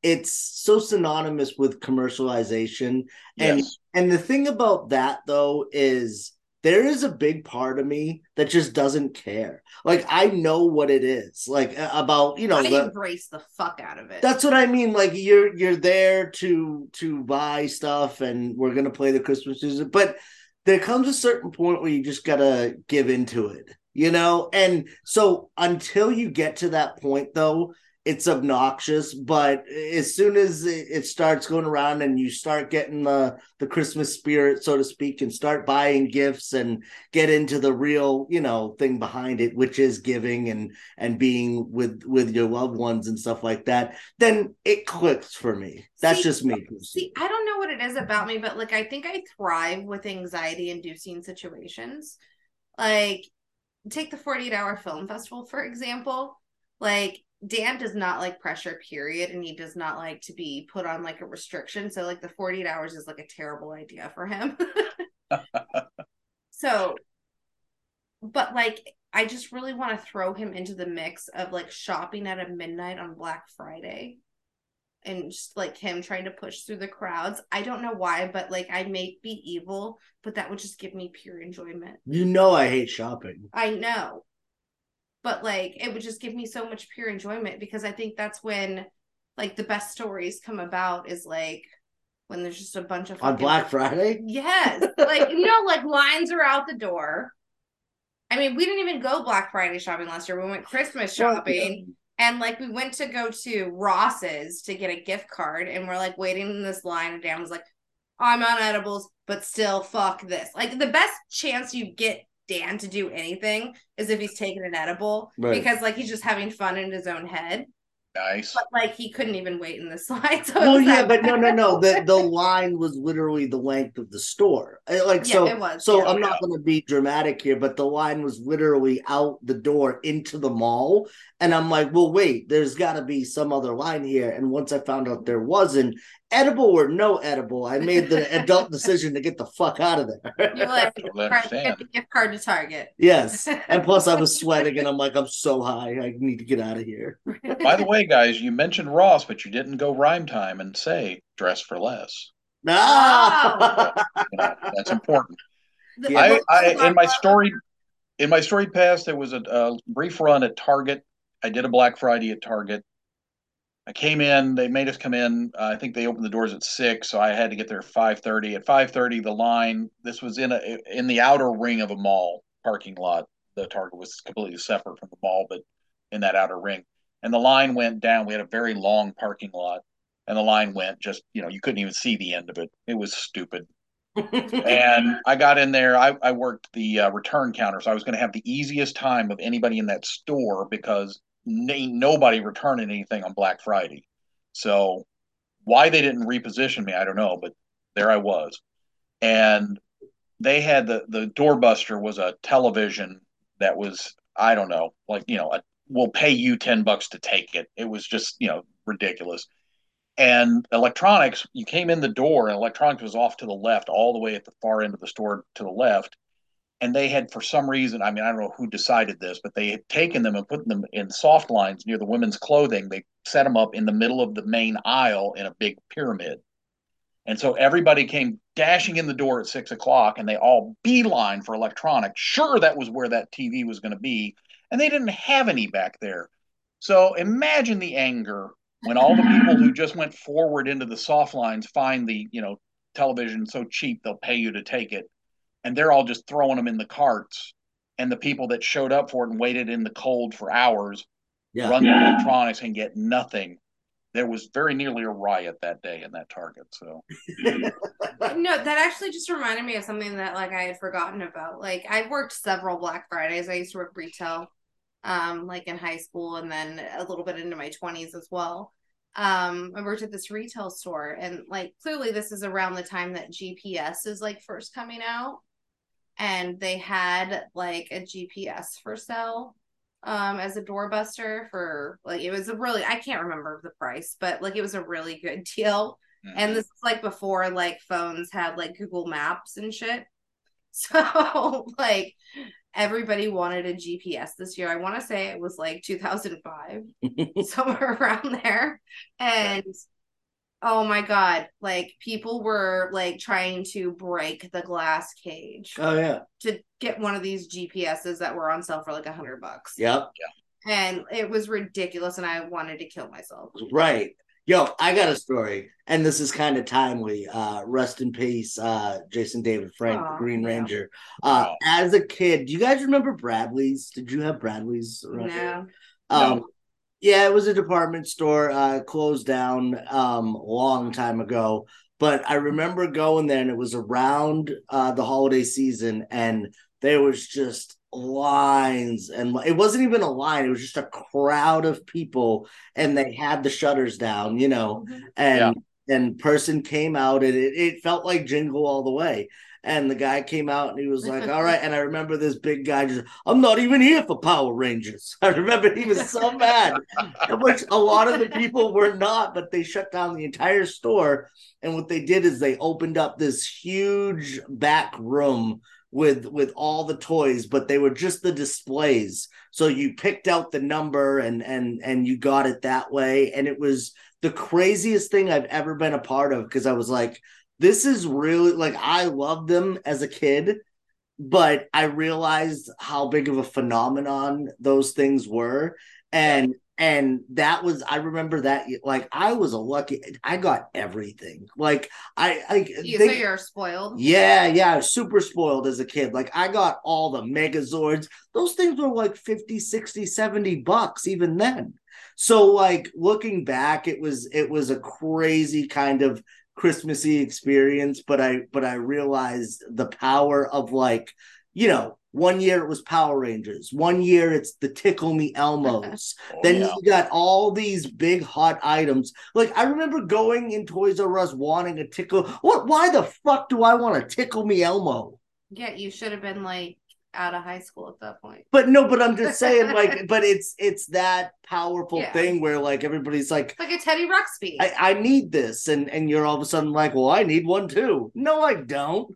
it's so synonymous with commercialization. And yes. And the thing about that, though, is there is a big part of me that just doesn't care. Like, I know what it is. Like, about, you know, I embrace the fuck out of it. That's what I mean. Like, you're you're there to to buy stuff, and we're gonna play the Christmas music. But there comes a certain point where you just gotta give into it, you know. And so until you get to that point, though, it's obnoxious. But as soon as it starts going around and you start getting the, the Christmas spirit, so to speak, and start buying gifts and get into the real, you know, thing behind it, which is giving and, and being with, with your loved ones and stuff like that, then it clicks for me. That's see, just me. See, I don't know what it is about me, but like, I think I thrive with anxiety inducing situations. Like, take the forty-eight hour film festival, for example. Like, Dan does not like pressure, period, and he does not like to be put on like a restriction. So like the forty-eight hours is like a terrible idea for him. So, but like, I just really want to throw him into the mix of like shopping at a midnight on Black Friday and just like him trying to push through the crowds. I don't know why, but like, I may be evil, but that would just give me pure enjoyment. You know, I hate shopping. I know. But, like, it would just give me so much pure enjoyment, because I think that's when, like, the best stories come about is, like, when there's just a bunch of... On Black Friday? Yes. Like, you know, like, lines are out the door. I mean, we didn't even go Black Friday shopping last year. We went Christmas shopping. Yeah. And, like, we went to go to Ross's to get a gift card. And we're, like, waiting in this line. And Dan was like, "I'm on edibles, but still, fuck this." Like, the best chance you get Dan to do anything is if he's taking an edible, right? Because like, he's just having fun in his own head. Nice. But like, he couldn't even wait in the line. So well, yeah, but no, no, no. The the line was literally the length of the store. Like, yeah, so, it was. So yeah, I'm yeah. not going to be dramatic here, but the line was literally out the door into the mall. And I'm like, well, wait, there's got to be some other line here. And once I found out there wasn't, edible or no edible, I made the adult decision to get the fuck out of there. You're like, get the gift card to Target. Yes. And plus, I was sweating, and I'm like, I'm so high, I need to get out of here. By the way, guys, you mentioned Ross, but you didn't go rhyme time and say dress for less. No, wow. You know, that's important. Yeah. I, I in my story, in my story past, there was a, a brief run at Target. I did a Black Friday at Target. I came in, they made us come in. Uh, I think they opened the doors at six, so I had to get there at five thirty. At five thirty, the line, this was in a in the outer ring of a mall parking lot. The Target was completely separate from the mall, but in that outer ring. And the line went down. We had a very long parking lot, and the line went just, you know, you couldn't even see the end of it. It was stupid. And I got in there. I, I worked the uh, return counter, so I was going to have the easiest time of anybody in that store, because ain't nobody returning anything on Black Friday. So why they didn't reposition me, I don't know, but there I was. And they had the, the doorbuster was a television that was, I don't know, like, you know, a, we'll pay you ten bucks to take it. It was just, you know, ridiculous. And electronics, you came in the door and electronics was off to the left, all the way at the far end of the store to the left. And they had, for some reason, I mean, I don't know who decided this, but they had taken them and put them in soft lines near the women's clothing. They set them up in the middle of the main aisle in a big pyramid. And so everybody came dashing in the door at six o'clock and they all beeline for electronics. Sure, that was where that T V was going to be. And they didn't have any back there. So imagine the anger when all the people who just went forward into the soft lines find the, you know, television so cheap they'll pay you to take it. And they're all just throwing them in the carts. And the people that showed up for it and waited in the cold for hours, yeah, run yeah. the electronics and get nothing. There was very nearly a riot that day in that Target. So no, that actually just reminded me of something that like I had forgotten about. Like I worked several Black Fridays. I used to work retail um, like in high school and then a little bit into my twenties as well. Um, I worked at this retail store and like clearly this is around the time that G P S is like first coming out. And they had like a G P S for sale um, as a doorbuster for like, it was a really, I can't remember the price, but like, it was a really good deal. Mm-hmm. And this is like before like phones had like Google Maps and shit. So like everybody wanted a G P S this year. I want to say it was like two thousand five, somewhere around there. And oh my God, like people were like trying to break the glass cage. Oh yeah. To get one of these G P Ses that were on sale for like a hundred bucks. Yep. And it was ridiculous and I wanted to kill myself. Right. Yo, I got a story and this is kind of timely. Uh, rest in peace, uh, Jason David Frank, oh, the Green yeah. Ranger. Uh, yeah. As a kid, do you guys remember Bradley's? Did you have Bradley's? Around no. Um, no. Yeah, it was a department store, uh, closed down um, a long time ago. But I remember going there, and it was around uh, the holiday season, and there was just lines. And it wasn't even a line. It was just a crowd of people, and they had the shutters down, you know. And yeah. and person came out, and it, it felt like Jingle All the Way. And the guy came out and he was like, all right. And I remember this big guy just, I'm not even here for Power Rangers. I remember he was so mad, which a lot of the people were not, but they shut down the entire store. And what they did is they opened up this huge back room with with all the toys, but they were just the displays. So you picked out the number and and and you got it that way. And it was the craziest thing I've ever been a part of because I was like, this is really, like, I loved them as a kid, but I realized how big of a phenomenon those things were. And, and that was, I remember that, like, I was a lucky, I got everything. Like, I, I you, they, so you're spoiled? Yeah, yeah, I was super spoiled as a kid. Like, I got all the Megazords. Those things were, like, fifty, sixty, seventy bucks even then. So, like, looking back, it was, it was a crazy kind of Christmassy experience, but I but I realized the power of, like, you know, one year it was Power Rangers, one year it's the Tickle Me Elmos, oh, then yeah. you got all these big hot items. Like, I remember going in Toys R Us wanting a Tickle, what, why the fuck do I want a Tickle Me Elmo? Yeah, you should have been like out of high school at that point. But no, but I'm just saying, like, but it's it's that powerful yeah. thing where, like, everybody's like, like a Teddy Ruxpin. I, I need this, and and you're all of a sudden like, well, I need one too. No, I don't.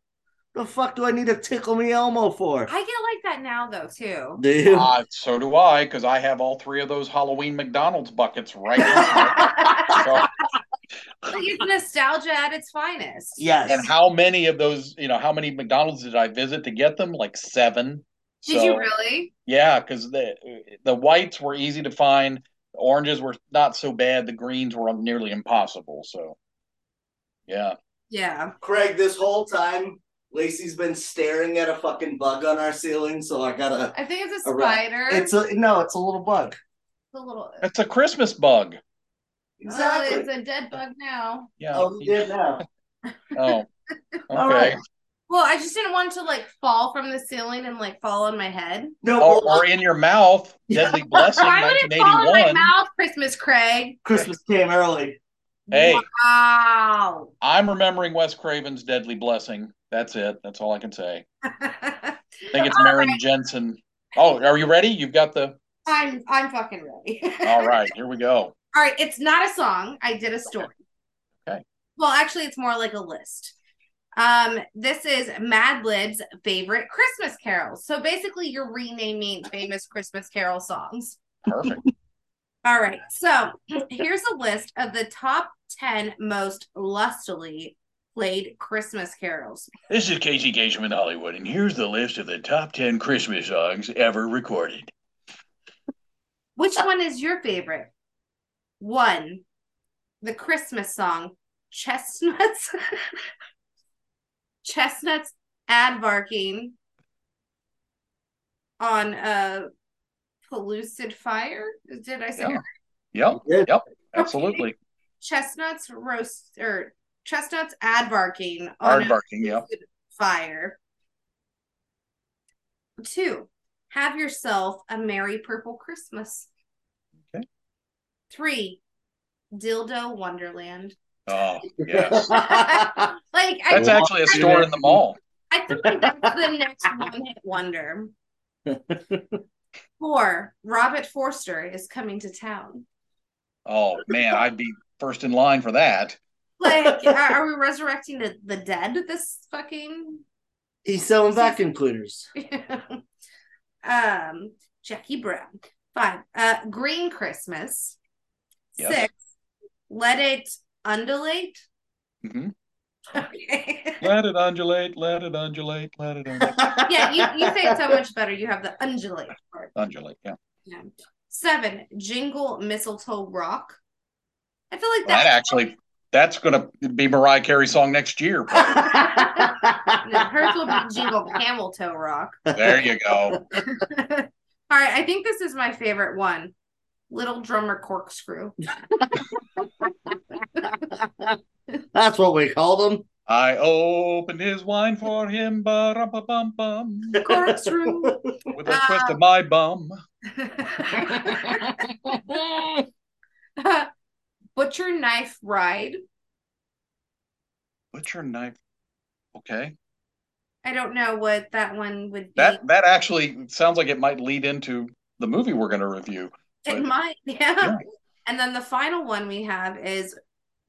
The fuck do I need a Tickle Me Elmo for? I get like that now though too. Do you? Uh, so do I, because I have all three of those Halloween McDonald's buckets right now. Like, it's nostalgia at its finest. Yes. And how many of those, you know, how many McDonald's did I visit to get them? Like seven. Did so, you really? Yeah, because the the whites were easy to find. The oranges were not so bad. The greens were nearly impossible. So, yeah. Yeah. Craig, this whole time, Lacey's been staring at a fucking bug on our ceiling, so I gotta... I think it's a, a spider. It's a No, it's a little bug. It's a little... It's a Christmas bug. Exactly. Well, it's a dead bug now. Yeah. Oh, dead now. Oh. Okay. All right. Well, I just didn't want to like fall from the ceiling and like fall on my head. No, or, or in your mouth. Deadly Blessing. Why would it fall in my mouth? Christmas, Craig. Christmas came early. Hey, wow. I'm remembering Wes Craven's Deadly Blessing. That's it. That's all I can say. I think it's Marin right. Jensen. Oh, are you ready? You've got the. I'm I'm fucking ready. All right, here we go. All right, it's not a song. I did a story. Okay. okay. Well, actually, it's more like a list. Um, this is Mad Libs' favorite Christmas carols. So basically, you're renaming famous Christmas carol songs. Perfect. All right, so here's a list of the top ten most lustily played Christmas carols. This is Casey Kasem in Hollywood, and here's the list of the top ten Christmas songs ever recorded. Which one is your favorite? One, the Christmas song, Chestnuts. Chestnuts ad barking on a Pellucid fire. Did I say yeah. that? Yep. Yep. Absolutely. Okay. Chestnuts roast or chestnuts ad barking on ad barking, a Pellucid yeah. fire. Two, Have Yourself a Merry Purple Christmas. Okay. Three, Dildo Wonderland. Oh, yes. like That's I, actually I, a store I, in the mall. I think like that's the next one-hit wonder. Four, Robert Forster Is Coming to Town. Oh, man, I'd be first in line for that. Like, are, are we resurrecting the, the dead this fucking... He's selling vacuum cleaners. um, Jackie Brown. Five, uh, Green Christmas. Yes. Six, Let It... Undulate. Mm-hmm. Okay. Let it undulate. Let it undulate. Let it undulate. Yeah, you, you say it so much better. You have the undulate part. Undulate, yeah. yeah. Seven, Jingle Mistletoe Rock. I feel like that's... That actually, that's going to be Mariah Carey's song next year. No, hers will be Jingle Camel Toe Rock. There you go. All right, I think this is my favorite one. Little Drummer Corkscrew. That's what we called him. I opened his wine for him. Ba-rum-ba-bum-bum. Corkscrew. With a uh, twist of my bum. uh, Butcher Knife Ride. Butcher Knife. Okay. I don't know what that one would be. That, that actually sounds like it might lead into the movie we're going to review. It but, might, yeah. yeah. And then the final one we have is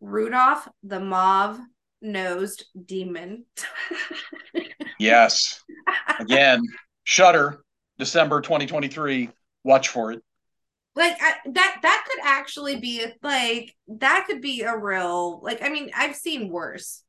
Rudolph the Mauve-Nosed Demon. Yes. Again, Shudder, December twenty twenty-three. Watch for it. Like I, that. That could actually be like that could be a real like. I mean, I've seen worse.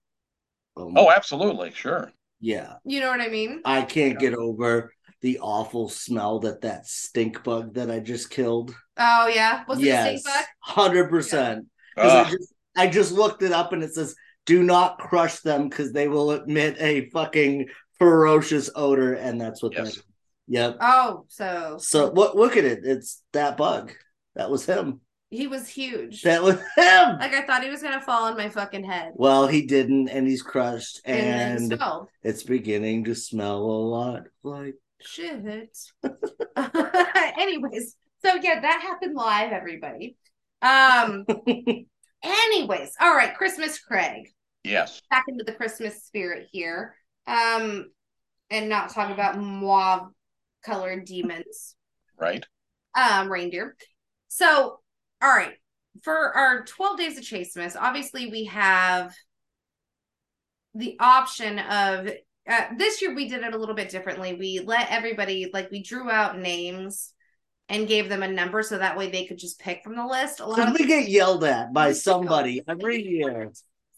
Um, oh, absolutely, sure. Yeah. You know what I mean? I can't get over the awful smell that that stink bug that I just killed. Oh, yeah? Was yes, it a stink bug? one hundred percent. Yeah. I, just, I just looked it up and it says, do not crush them because they will emit a fucking ferocious odor. And that's what yes. that is. Yep. Oh, so. So look, look at it. It's that bug. That was him. He was huge. That was him. Like, I thought he was going to fall on my fucking head. Well, he didn't, and he's crushed. And, and it's beginning to smell a lot like shit. Anyways, so yeah, that happened live, everybody. Um anyways, all right, Christmas Craig. Yes. Back into the Christmas spirit here. Um and not talk about mauve colored demons. Right. Um reindeer. So, all right, for our twelve Days of Chasmas, obviously we have the option of Uh, this year we did it a little bit differently. We let everybody, like we drew out names and gave them a number so that way they could just pick from the list. A lot so of we get yelled at by somebody every year.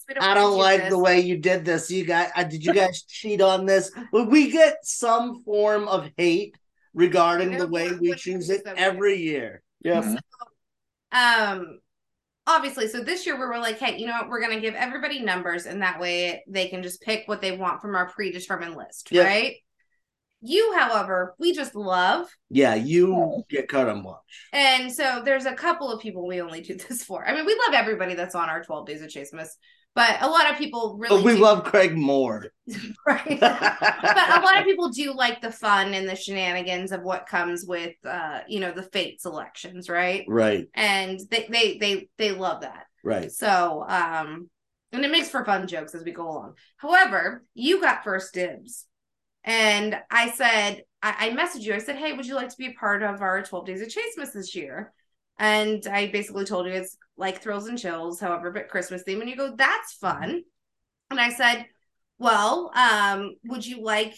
Don't I don't like this. The way you did this. You guys, uh, did you guys cheat on this? Well, we get some form of hate regarding the way we choose it every year. Yeah. So, um. Obviously, so this year we were like, hey, you know what? We're going to give everybody numbers, and that way they can just pick what they want from our predetermined list, yep. right? You, however, we just love. Yeah, you get cut on watch. And so there's a couple of people we only do this for. I mean, we love everybody that's on our twelve Days of Chasmas, but a lot of people really But we do. love Craig more. Right. But a lot of people do like the fun and the shenanigans of what comes with, uh, you know, the fate selections, right? Right. And they, they, they, they love that. Right. So, um, and it makes for fun jokes as we go along. However, you got first dibs. And I said, I, I messaged you. I said, hey, would you like to be a part of our twelve Days of Chasmas this year? And I basically told you it's like Thrills and Chills, however, but Christmas theme. And you go, that's fun. And I said, well, um, would you like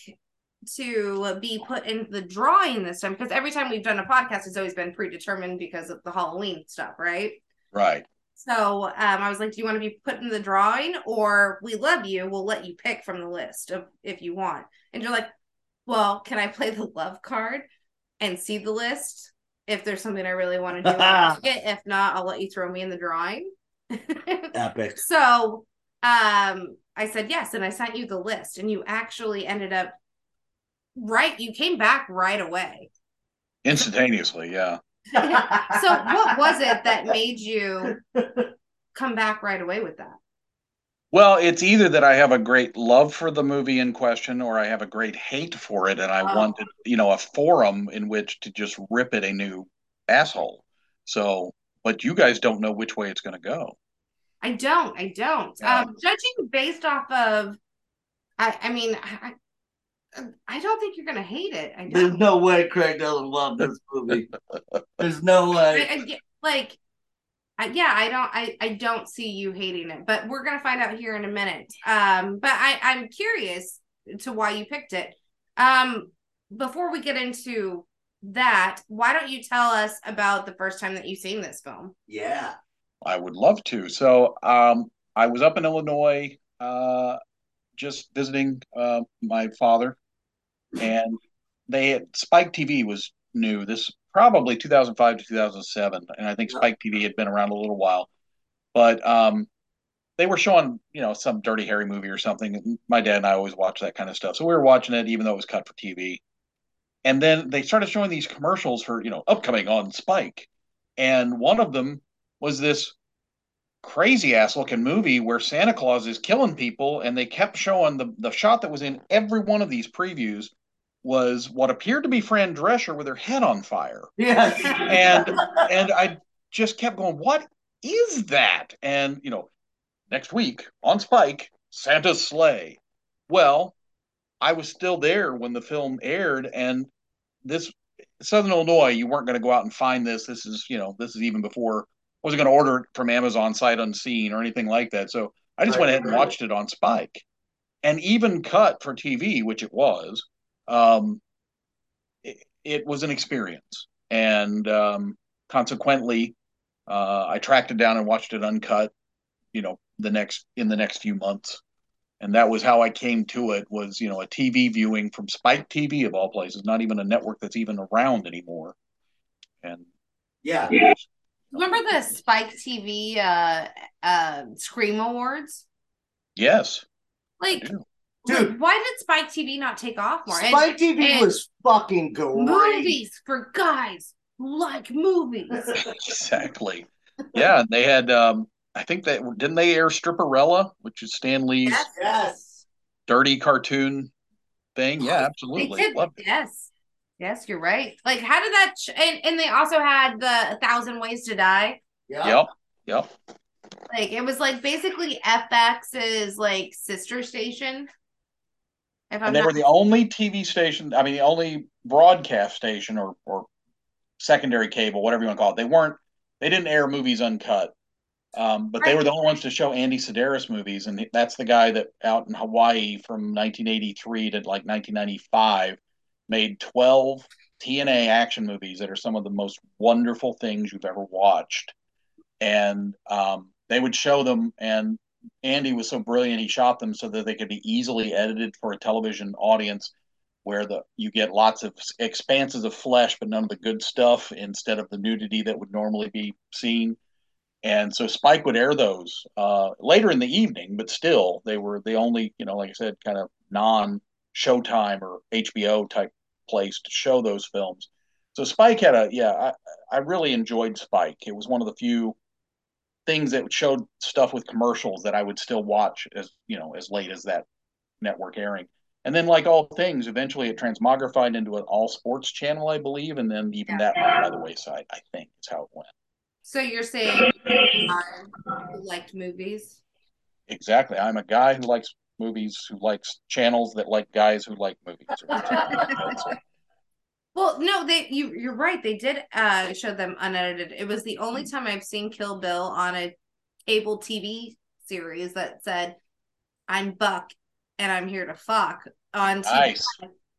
to be put in the drawing this time? Because every time we've done a podcast, it's always been predetermined because of the Halloween stuff, right? Right. So um, I was like, do you want to be put in the drawing, or we love you, we'll let you pick from the list of if you want. And you're like, well, can I play the love card and see the list? If there's something I really want to do, I'll pick it. If not, I'll let you throw me in the drawing. Epic. So um, I said yes, and I sent you the list, and you actually ended up right. You came back right away. Instantaneously, yeah. So what was it that made you come back right away with that? Well, it's either that I have a great love for the movie in question, or I have a great hate for it, and I oh. wanted, you know, a forum in which to just rip it a new asshole. So, but you guys don't know which way it's going to go. I don't. I don't. Yeah. Um, judging based off of, I, I mean, I, I don't think you're going to hate it. I don't. There's no way Craig doesn't love this movie. There's no way. I, I, like, I, yeah, I don't I, I don't see you hating it, but we're going to find out here in a minute. Um, but I, I'm curious to why you picked it. Um, before we get into that, why don't you tell us about the first time that you've seen this film? Yeah, I would love to. So um, I was up in Illinois uh, just visiting uh, my father. And they had, Spike T V was new. This probably two thousand five to two thousand seven, and I think Spike T V had been around a little while. But um, they were showing, you know, some Dirty Harry movie or something. And my dad and I always watch that kind of stuff, so we were watching it, even though it was cut for T V. And then they started showing these commercials for, you know, upcoming on Spike, and one of them was this crazy ass looking movie where Santa Claus is killing people, and they kept showing the the shot that was in every one of these previews was what appeared to be Fran Drescher with her head on fire. Yes. And and I just kept going, what is that? And, you know, next week on Spike, Santa's sleigh. Well, I was still there when the film aired, and this Southern Illinois, you weren't going to go out and find this. This is, you know, this is even before I wasn't going to order it from Amazon sight unseen or anything like that. So I just right, went ahead and right. watched it on Spike, and even cut for T V, which it was. Um, it, it was an experience, and um, consequently, uh, I tracked it down and watched it uncut. You know, the next in the next few months, and that was how I came to it. Was, you know, a T V viewing from Spike T V of all places, not even a network that's even around anymore. And yeah, yeah. Remember the Spike T V uh, uh, Scream Awards? Yes, like. Dude, like, why did Spike T V not take off more? Spike and, T V and was fucking great. Movies for guys who like movies. Exactly. Yeah, they had. Um, I think that didn't they air Stripperella, which is Stan Lee's yes, yes. dirty cartoon thing. Yeah, absolutely. They did, loved it. Yes, yes, you're right. Like, how did that? Ch- and and they also had the A Thousand Ways to Die. Yep. Yep. Yep. Like, it was like basically F X's like sister station. If and I'm they not- were the only T V station, I mean, the only broadcast station or, or secondary cable, whatever you want to call it. They weren't, they didn't air movies uncut, um, but right. they were the only ones to show Andy Sedaris movies. And that's the guy that out in Hawaii from nineteen eighty-three to like nineteen ninety-five made twelve T N A action movies that are some of the most wonderful things you've ever watched. And um, they would show them, and Andy was so brilliant, he shot them so that they could be easily edited for a television audience where the you get lots of expanses of flesh but none of the good stuff instead of the nudity that would normally be seen. And so Spike would air those uh, later in the evening, but still they were the only, you know, like I said, kind of non-Showtime or H B O type place to show those films. So Spike had a, yeah, I, I really enjoyed Spike. It was one of the few things that showed stuff with commercials that I would still watch as, you know, as late as that network airing. And then, like all things, eventually it transmogrified into an all sports channel, I believe. And then even yeah. that went by the wayside, I think is how it went. So you're saying you liked movies? Exactly. I'm a guy who likes movies, who likes channels that like guys who like movies. Well, no, they you, you're right. They did uh, show them unedited. It was the only time I've seen Kill Bill on a cable T V series that said, I'm Buck and I'm here to fuck on T V. Nice.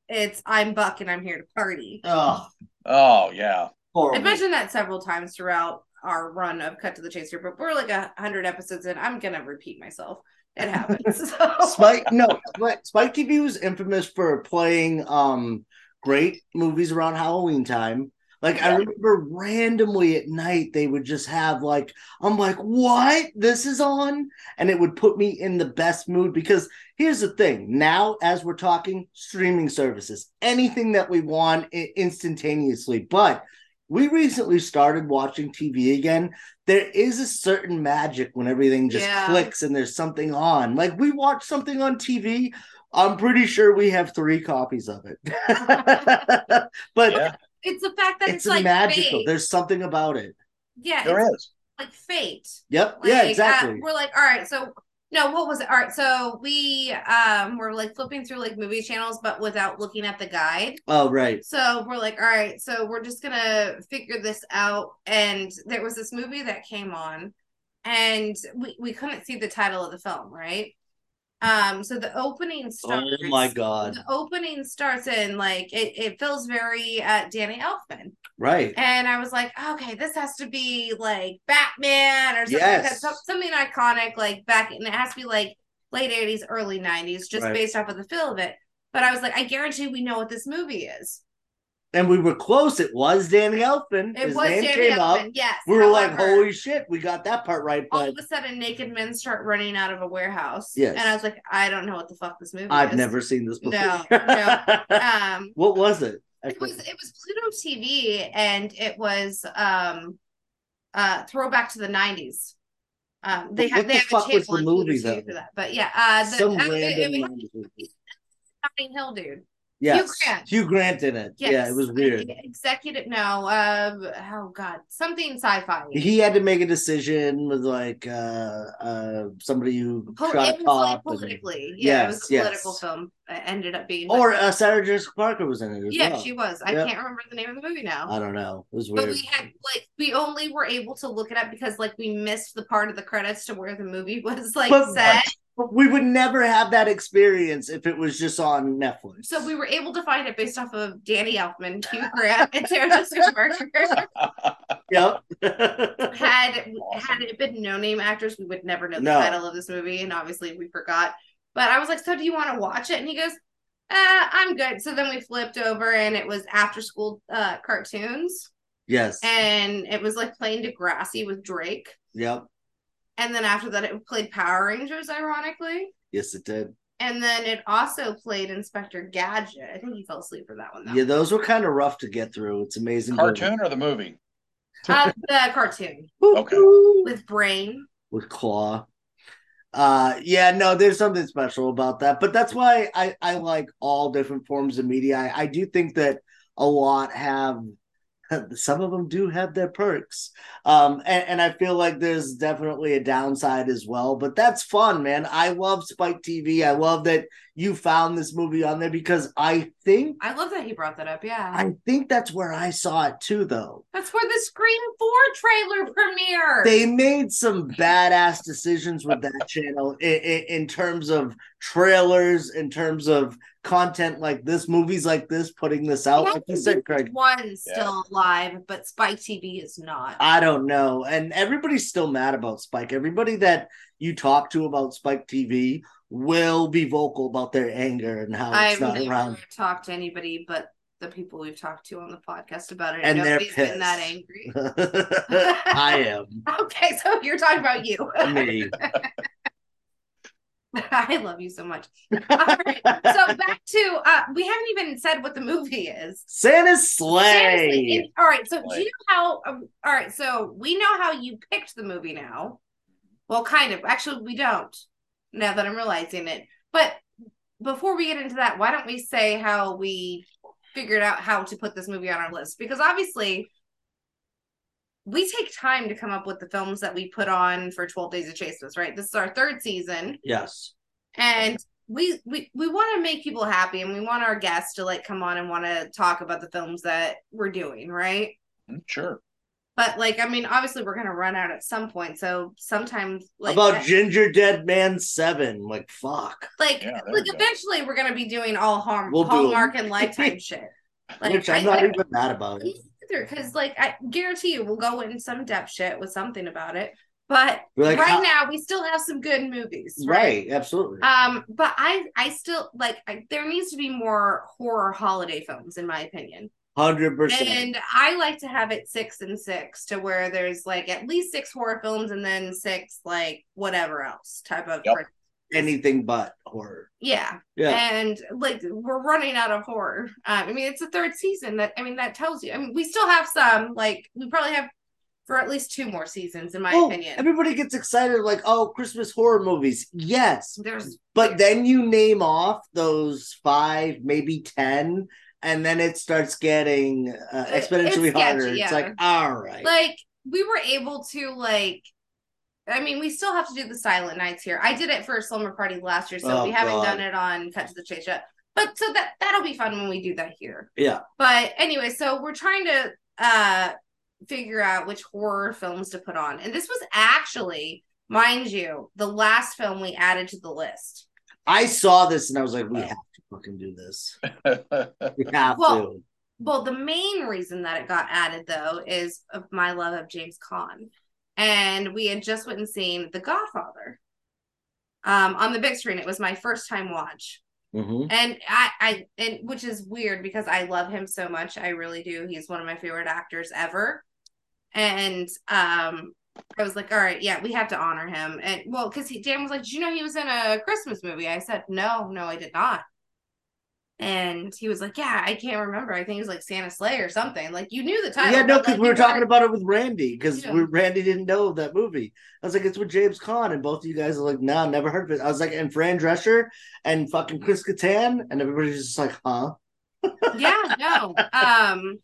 It's I'm Buck and I'm here to party. Oh, oh yeah. Horrible. I mentioned that several times throughout our run of Cut to the Chase here, but we're like a hundred episodes in. I'm gonna repeat myself. It happens. So. Spike, no, Spike T V was infamous for playing um great movies around Halloween time. Like yeah. I remember randomly at night they would just have like I'm like, what? This is on? And it would put me in the best mood because here's the thing. Now, as we're talking, streaming services, anything that we want instantaneously, but we recently started watching T V again. There is a certain magic when everything just yeah. clicks and there's something on. Like, we watch something on T V. I'm pretty sure we have three copies of it. But yeah. it's the fact that it's, it's like magical. Fate. There's something about it. Yeah. There it's is. Like fate. Yep. Like, yeah, exactly. Uh, we're like, all right, so... No, what was it? All right, so we um were like flipping through like movie channels, but without looking at the guide. Oh, right. So we're like, all right, so we're just gonna figure this out. And there was this movie that came on, and we, we couldn't see the title of the film, right? Um, so the opening starts. Oh my god! The opening starts in like it. It feels very uh, Danny Elfman, right? And I was like, okay, this has to be like Batman or something, yes. like that, something iconic, like back, and it has to be like late eighties, early nineties, just right. based off of the feel of it. But I was like, I guarantee we know what this movie is. And we were close. It was Danny Elfman. It His was name Danny came Elfman. Up. Yes. We were However, like, "Holy shit, we got that part right!" But all of a sudden, naked men start running out of a warehouse. Yes. And I was like, "I don't know what the fuck this movie I've is." I've never seen this before. No, no. Um, what was it? I it was it was Pluto T V, and it was um, uh, throwback to the nineties. Um, they had they the have fuck a table was the movie though? For that. But yeah, uh, the, some I, random it, it Notting Hill dude. Yes. Hugh Grant. Hugh Grant in it. Yes. Yeah, it was weird. Executive, no, uh, oh god, something sci-fi. He had to make a decision with like uh, uh, somebody who po- shot it was like politically. And, yeah, yes, it was a yes. political film. It ended up being. Or uh, Sarah Jessica Parker was in it as yeah, well. Yeah, she was. I yep. can't remember the name of the movie now. I don't know. It was weird. But we had like we only were able to look it up because like we missed the part of the credits to where the movie was like but, set. But- We would never have that experience if it was just on Netflix. So we were able to find it based off of Danny Elfman, Hugh Grant, and Sarah Jessica Parker. Yep. had had it been no-name actors, we would never know the no. title of this movie, and obviously we forgot. But I was like, "So do you want to watch it?" And he goes, uh, "I'm good." So then we flipped over, and it was after-school uh, cartoons. Yes. And it was like playing Degrassi with Drake. Yep. And then after that, it played Power Rangers, ironically. Yes, it did. And then it also played Inspector Gadget. I think he fell asleep for that one, though. Yeah, those were kind of rough to get through. It's amazing. Cartoon movie. Or the movie? Uh, the cartoon. Okay. With Brain. With Claw. Uh, yeah, no, there's something special about that. But that's why I, I like all different forms of media. I, I do think that a lot have... Some of them do have their perks. Um, and, and I feel like there's definitely a downside as well. But that's fun, man. I love Spike T V. I love that you found this movie on there because I think... I love that he brought that up, yeah. I think that's where I saw it too, though. That's where the Scream four trailer premiered. They made some badass decisions with that channel in, in, in terms of trailers, in terms of... content like this, movies like this, putting this out. Like you said, Craig, one's yeah. still alive, but Spike T V is not. I don't know, and everybody's still mad about Spike. Everybody that you talk to about Spike T V will be vocal about their anger and how I've it's not never around. Talked to anybody, but the people we've talked to on the podcast about it, and nobody's they're pissed. Been that angry. I am okay. So you're talking about you, me. I love you so much. All right. So back to, uh, we haven't even said what the movie is. Santa's Sleigh. Santa's, all right. So Slay. Do you know how, um, all right. So we know how you picked the movie now. Well, kind of. Actually, we don't, now that I'm realizing it. But before we get into that, why don't we say how we figured out how to put this movie on our list? Because obviously we take time to come up with the films that we put on for twelve Days of Chasmas, right? This is our third season. Yes. And we we, we want to make people happy, and we want our guests to like come on and want to talk about the films that we're doing, right? Sure. But like, I mean, obviously we're going to run out at some point. So sometimes like about that, Ginger Dead Man seven, like fuck. Like, yeah, like eventually we're going to be doing all Hallmark we'll do and Lifetime shit. Like, which I'm not I, even mad about it. Because like I guarantee you we'll go in some depth shit with something about it, but like, right how- now we still have some good movies, right? Right, absolutely. Um but I I still like I, there needs to be more horror holiday films in my opinion. One hundred percent. And I like to have it six and six, to where there's like at least six horror films and then six like whatever else type of yep. anything but horror. Yeah. Yeah. And like we're running out of horror. Um, I mean, it's the third season that, I mean, that tells you, I mean, we still have some, like we probably have for at least two more seasons in my oh, opinion. Everybody gets excited like, oh, Christmas horror movies. Yes. There's, but there's, then you name off those five, maybe ten, and then it starts getting uh, exponentially it's harder. Sketchy, yeah. It's like, all right. Like we were able to like, I mean, we still have to do the silent nights here. I did it for a slumber party last year, so oh, we haven't God. done it on Cut to the Chase yet. But so that, that'll be fun when we do that here. Yeah. But anyway, so we're trying to uh, figure out which horror films to put on. And this was actually, mind you, the last film we added to the list. I saw this and I was like, we have to fucking do this. We have well, to. Well, the main reason that it got added, though, is of my love of James Caan. And we had just went and seen The Godfather um, on the big screen. It was my first time watch. Mm-hmm. And I, I, and which is weird because I love him so much. I really do. He's one of my favorite actors ever. And um, I was like, all right, yeah, we have to honor him. And well, because he, Dan was like, did you know he was in a Christmas movie? I said, no, no, I did not. And he was like, yeah, I can't remember. I think it was like Santa's Sleigh or something. Like, you knew the title. Yeah, no, because like, we were talking were... about it with Randy, because yeah. Randy didn't know that movie. I was like, it's with James Caan, and both of you guys are like, nah, never heard of it. I was like, and Fran Drescher and fucking Chris Kattan, and everybody's just like, huh? Yeah, no. Um,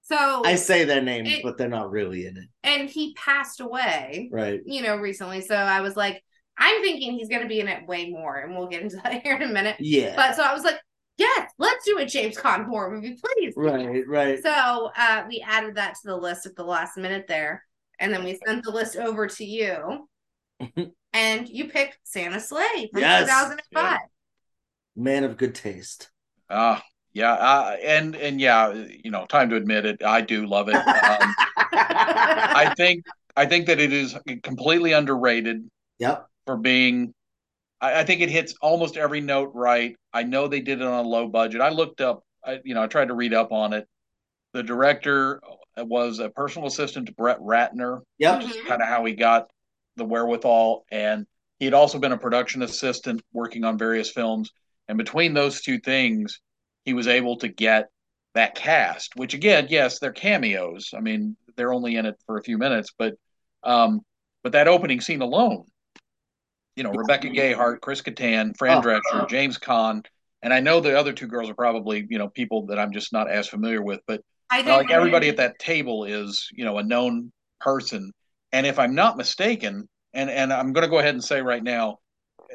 so I say their names, it, but they're not really in it. And he passed away, right? You know, recently. So I was like, I'm thinking he's going to be in it way more, and we'll get into that here in a minute. Yeah. But so I was like, yes, let's do a James Caan horror movie, please. Right, right. So uh, we added that to the list at the last minute there. And then we sent the list over to you. And you picked Santa's Sleigh from yes. two thousand five. Man of good taste. Ah, uh, yeah. Uh, and, and yeah, you know, time to admit it. I do love it. Um, I think I think that it is completely underrated. Yep. For being... I think it hits almost every note right. I know they did it on a low budget. I looked up, I, you know, I tried to read up on it. The director was a personal assistant to Brett Ratner. Yep. Which is kind of how he got the wherewithal. And he had also been a production assistant working on various films. And between those two things, he was able to get that cast, which again, yes, they're cameos. I mean, they're only in it for a few minutes, but, um, but that opening scene alone, you know, Rebecca Gayheart, Chris Kattan, Fran oh, Drescher, oh. James Caan. And I know the other two girls are probably, you know, people that I'm just not as familiar with, but I you know, like everybody at that table is, you know, a known person. And if I'm not mistaken, and, and I'm going to go ahead and say right now,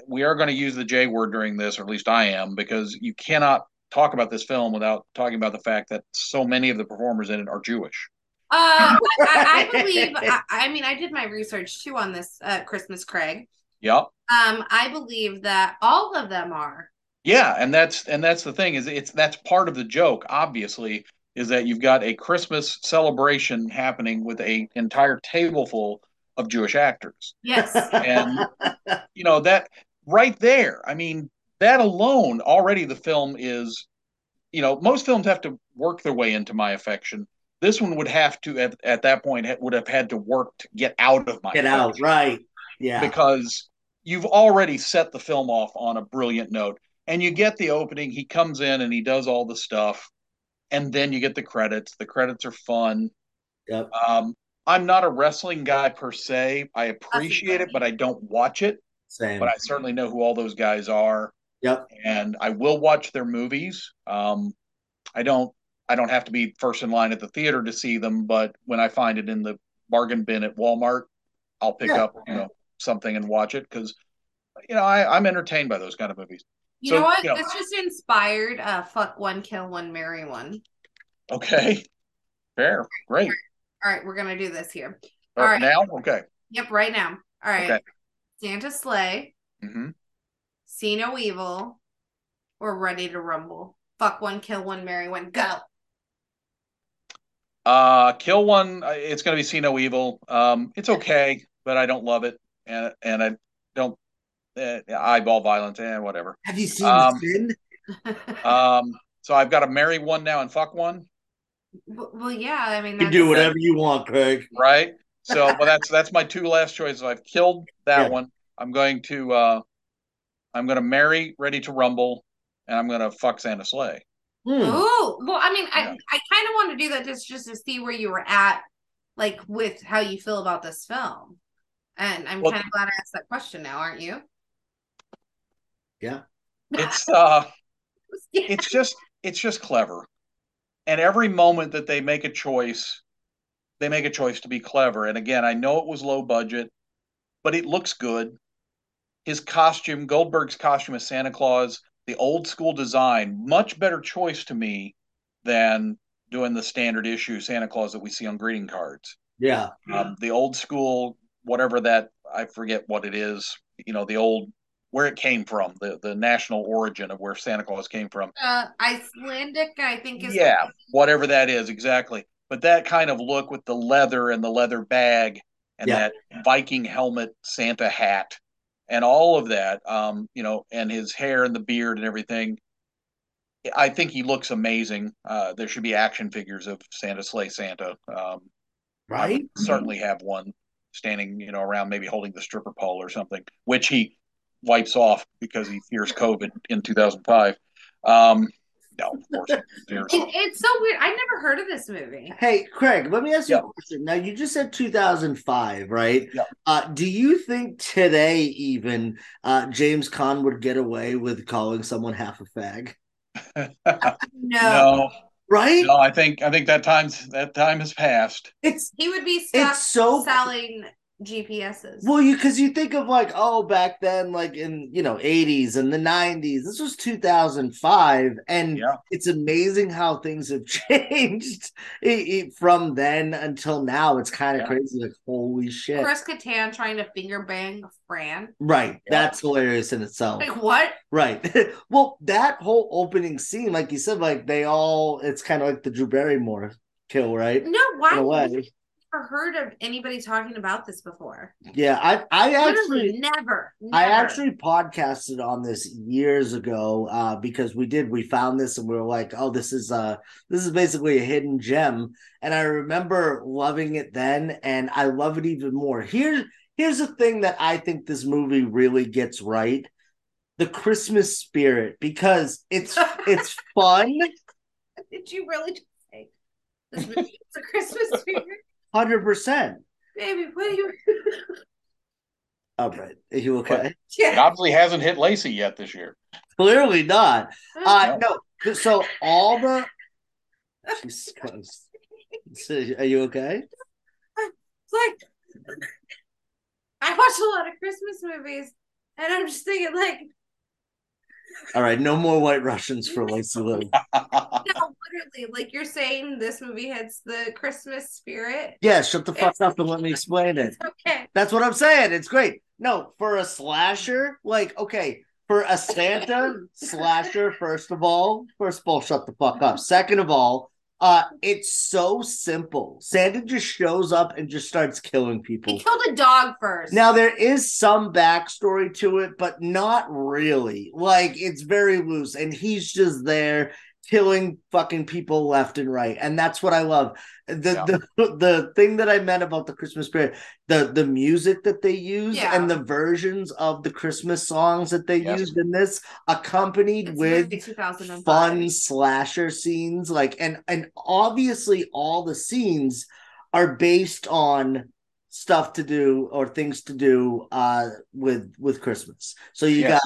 we are going to use the J word during this, or at least I am, because you cannot talk about this film without talking about the fact that so many of the performers in it are Jewish. Uh, I, I believe, I, I mean, I did my research too on this uh, Christmas, Craig. Yep. Um, I believe that all of them are. Yeah, and that's and that's the thing is it's that's part of the joke. Obviously, is that you've got a Christmas celebration happening with a entire table full of Jewish actors. Yes, and you know that right there. I mean, that alone already the film is. You know, most films have to work their way into my affection. This one would have to at, at that point would have had to work to get out of my affection. Get out, right? Yeah, because. you've already set the film off on a brilliant note. And you get the opening, he comes in and he does all the stuff, and then you get the credits. The credits are fun. Yep. Um, I'm not a wrestling guy per se. I appreciate it, but I don't watch it. Same. But I certainly know who all those guys are. Yep. And I will watch their movies. Um, I don't I don't have to be first in line at the theater to see them, but when I find it in the bargain bin at Walmart, I'll pick yeah. up, you know, something and watch it, because, you know, I, I'm entertained by those kind of movies. You so, know what? You know, this just inspired uh, Fuck One, Kill One, Marry One. Okay. Fair. Great. All right. We're going to do this here. All right. Now? Okay. Yep. Right now. All right. Okay. Santa Sleigh. Mm-hmm. See No Evil. We're Ready to Rumble. Fuck One, Kill One, Marry One. Go. Uh, kill one. It's going to be See No Evil. Um, it's okay, but I don't love it. And, and I don't. Uh, eyeball violence and eh, whatever. Have you seen um, Sin? um, so I've got to marry one now and fuck one. Well, yeah, I mean, that's you do whatever you want, Craig. Right. So, well, that's that's my two last choices. I've killed that yeah. one. I'm going to, uh, I'm going to marry Ready to Rumble, and I'm going to fuck Santa Sleigh. Hmm. Oh, well, I mean, yeah. I I kind of want to do that just just to see where you were at, like with how you feel about this film. And I'm well, kind of glad I asked that question now, aren't you? Yeah, it's uh, yeah. it's just it's just clever, and every moment that they make a choice, they make a choice to be clever. And again, I know it was low budget, but it looks good. His costume, Goldberg's costume as Santa Claus, the old school design, much better choice to me than doing the standard issue Santa Claus that we see on greeting cards. Yeah, yeah. Um, the old school, whatever that, I forget what it is. You know, the old. Where it came from, the, the national origin of where Santa Claus came from. Uh, Icelandic, I think. Is yeah, what whatever that is, exactly. But that kind of look with the leather and the leather bag and yeah. that yeah. Viking helmet, Santa hat, and all of that, um, you know, and his hair and the beard and everything. I think he looks amazing. Uh, there should be action figures of Santa Slay Santa. Um, right? I would certainly have one standing, you know, around maybe holding the stripper pole or something, which he wipes off because he fears COVID in two thousand five. Um, no, of course. It, it's so weird. I've never heard of this movie. Hey, Craig, let me ask you yeah. a question. Now, you just said two thousand five, right? Yeah. Uh, do you think today even uh, James Caan would get away with calling someone half a fag? no. no. Right? No, I think I think that time's that time has passed. It's He would be stuck it's so- selling... G P S's. Well, you because you think of like, oh, back then, like in, you know, eighties and the nineties. This was two thousand five, and yeah. it's amazing how things have changed it, it, from then until now. It's kind of yeah. crazy. Like, holy shit. Chris Kattan trying to finger bang Fran. Right. Yeah. That's hilarious in itself. Like, what? Right. Well, that whole opening scene, like you said, like they all, it's kind of like the Drew Barrymore kill, right? No, why? Never heard of anybody talking about this before. Yeah, I I actually never, never. I actually podcasted on this years ago uh, because we did we found this and we were like, oh, this is uh this is basically a hidden gem, and I remember loving it then, and I love it even more. Here's here's the thing that I think this movie really gets right: the Christmas spirit, because it's it's fun. Did you really just say this movie is a Christmas spirit? one hundred percent. Baby, what are you... All right. Are you okay? Well, yeah. It obviously hasn't hit Lacy yet this year. Clearly not. Uh, no. So all the... Jesus Christ. So, are you okay? Like, I watch a lot of Christmas movies, and I'm just thinking, like... All right, no more White Russians for Lacy Lou. No, literally, like you're saying, this movie hits the Christmas spirit. Yeah, shut the fuck it's, up and let me explain it. Okay, that's what I'm saying. It's great. No, for a slasher, like okay, for a Santa slasher, first of all, first of all, shut the fuck up. Second of all, uh, it's so simple. Santa just shows up and just starts killing people. He killed a dog first. Now there is some backstory to it, but not really. Like it's very loose, and he's just there killing fucking people left and right. And that's what I love. The, yeah. the the thing that I meant about the Christmas spirit, the, the music that they used yeah. and the versions of the Christmas songs that they yes. used in this, accompanied it's with fun slasher scenes. Like, and, and obviously all the scenes are based on stuff to do or things to do uh, with, with Christmas. So you yes. got,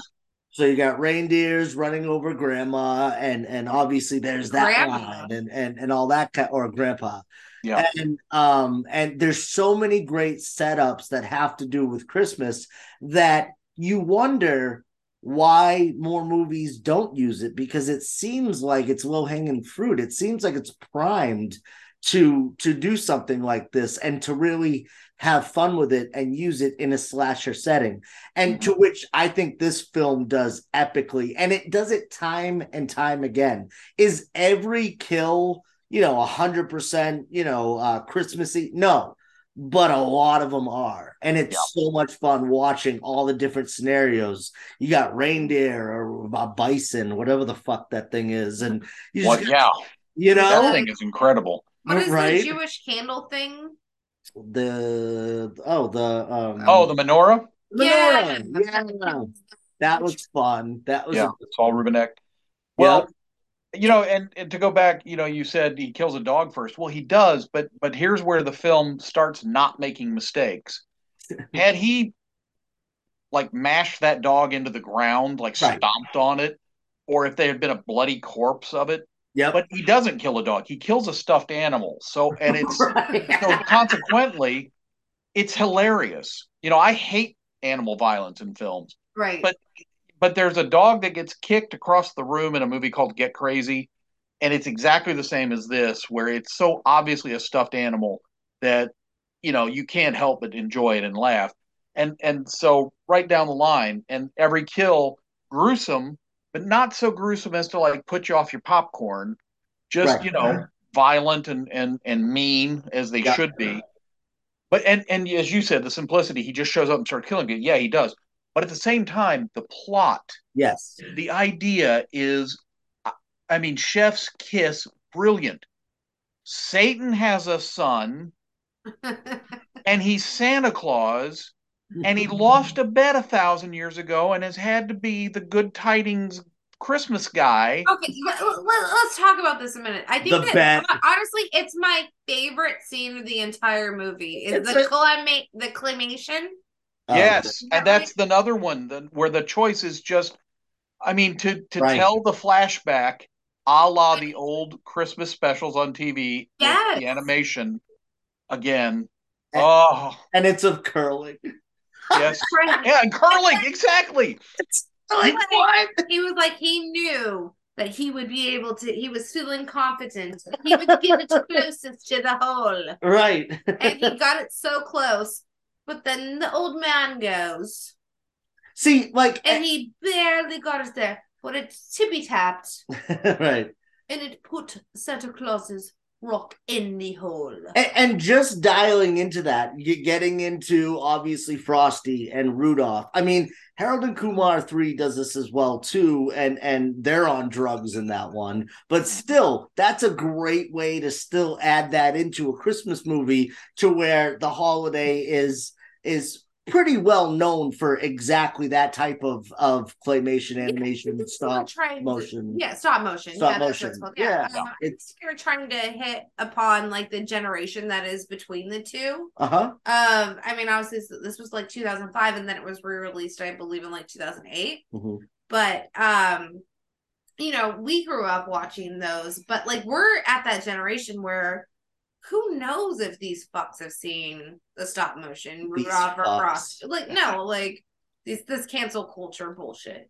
So you got reindeers running over grandma, and, and obviously there's that grandma. line and, and, and all that, kind, or grandpa. Yeah. And, um, and there's so many great setups that have to do with Christmas that you wonder why more movies don't use it, because it seems like it's low-hanging fruit. It seems like it's primed to to do something like this and to really have fun with it and use it in a slasher setting, and mm-hmm. to which I think this film does epically, and it does it time and time again. Is every kill, you know, one hundred percent, you know, uh, Christmassy? No, but a lot of them are, and it's yeah. so much fun watching all the different scenarios. You got reindeer or a bison, whatever the fuck that thing is, and you just, well, yeah, you know, that thing is incredible. What is right? the Jewish candle thing? The oh the um, oh the menorah. Yeah, yeah. That was fun. That was yeah. A- it's all Rubenek. Well, yeah. you know, and, and to go back, you know, you said he kills a dog first. Well, he does, but but here's where the film starts not making mistakes. Had he like mashed that dog into the ground, like right. stomped on it, or if there had been a bloody corpse of it. Yeah, but he doesn't kill a dog. He kills a stuffed animal. So, and it's right. so consequently, it's hilarious. You know, I hate animal violence in films. Right. But but there's a dog that gets kicked across the room in a movie called Get Crazy, and it's exactly the same as this, where it's so obviously a stuffed animal that, you know, you can't help but enjoy it and laugh. And and so right down the line, and every kill gruesome. But not so gruesome as to like put you off your popcorn, just right. you know, right. violent and and and mean as they yeah. should be. But and and as you said, the simplicity—he just shows up and starts killing people. Yeah, he does. But at the same time, the plot, yes, the idea is—I mean, chef's kiss, brilliant. Satan has a son, and he's Santa Claus. And he lost a bet a thousand years ago and has had to be the good tidings Christmas guy. Okay, let's talk about this a minute. I think the that, bet. honestly, it's my favorite scene of the entire movie. Is the, a... clama- the claymation. Oh, yes, and that's right? another one the, where the choice is just, I mean, to, to right. tell the flashback a la the old Christmas specials on T V. Yes. The animation again. And, oh. And it's of curling. Yes. Yeah, and curling, exactly. It's like, what? He was like, he knew that he would be able to, he was feeling confident. He would get it closest to the hole. Right. And he got it so close. But then the old man goes. See, like. And I, he barely got it there, but it tippy tapped. Right. And it put Santa Claus's rock in the hole. And, and just dialing into that, you're getting into obviously Frosty and Rudolph. I mean, Harold and Kumar three does this as well too, and and they're on drugs in that one. But still, that's a great way to still add that into a Christmas movie, to where the holiday is is pretty well known for exactly that type of, of claymation, animation, yeah, stop motion. To, yeah, stop motion. Stop yeah, motion. That's what it's yeah. yeah. Um, it's you're trying to hit upon like the generation that is between the two. Uh huh. Um, I mean, obviously this was like two thousand five, and then it was re-released, I believe, in like two thousand eight. Mm-hmm. But um, you know, we grew up watching those, but like we're at that generation where. Who knows if these fucks have seen the stop motion Robert Forster? Like, no, like this this cancel culture bullshit.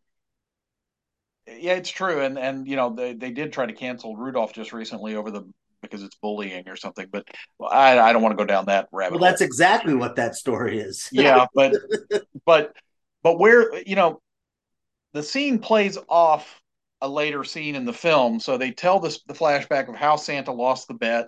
Yeah, it's true, and and you know they, they did try to cancel Rudolph just recently over the because it's bullying or something. But I I don't want to go down that rabbit hole. Well, that's exactly what that story is. Yeah, but but but where you know the scene plays off a later scene in the film, so they tell this the flashback of how Santa lost the bet.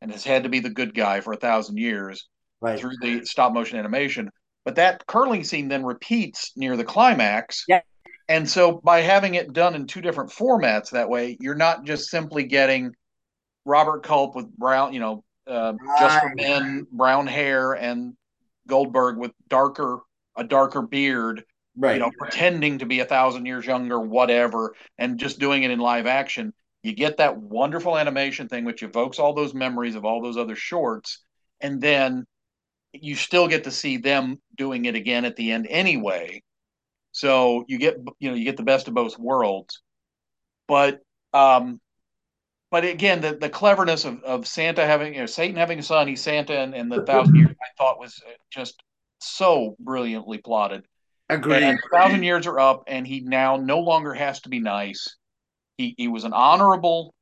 And has had to be the good guy for a thousand years right. through the stop motion animation. But that curling scene then repeats near the climax. Yeah. And so by having it done in two different formats that way, you're not just simply getting Robert Culp with brown, you know, uh, right. just for men, brown hair, and Goldberg with darker, a darker beard, right. you know, right. pretending to be a thousand years younger, whatever, and just doing it in live action. You get that wonderful animation thing, which evokes all those memories of all those other shorts. And then you still get to see them doing it again at the end anyway. So you get, you know, you get the best of both worlds, but, um, but again, the, the cleverness of, of Santa having, you know, Satan having a son, he's Santa, and, and the thousand years, I thought, was just so brilliantly plotted. Agreed. And the thousand years are up, and he now no longer has to be nice. He he was an honorable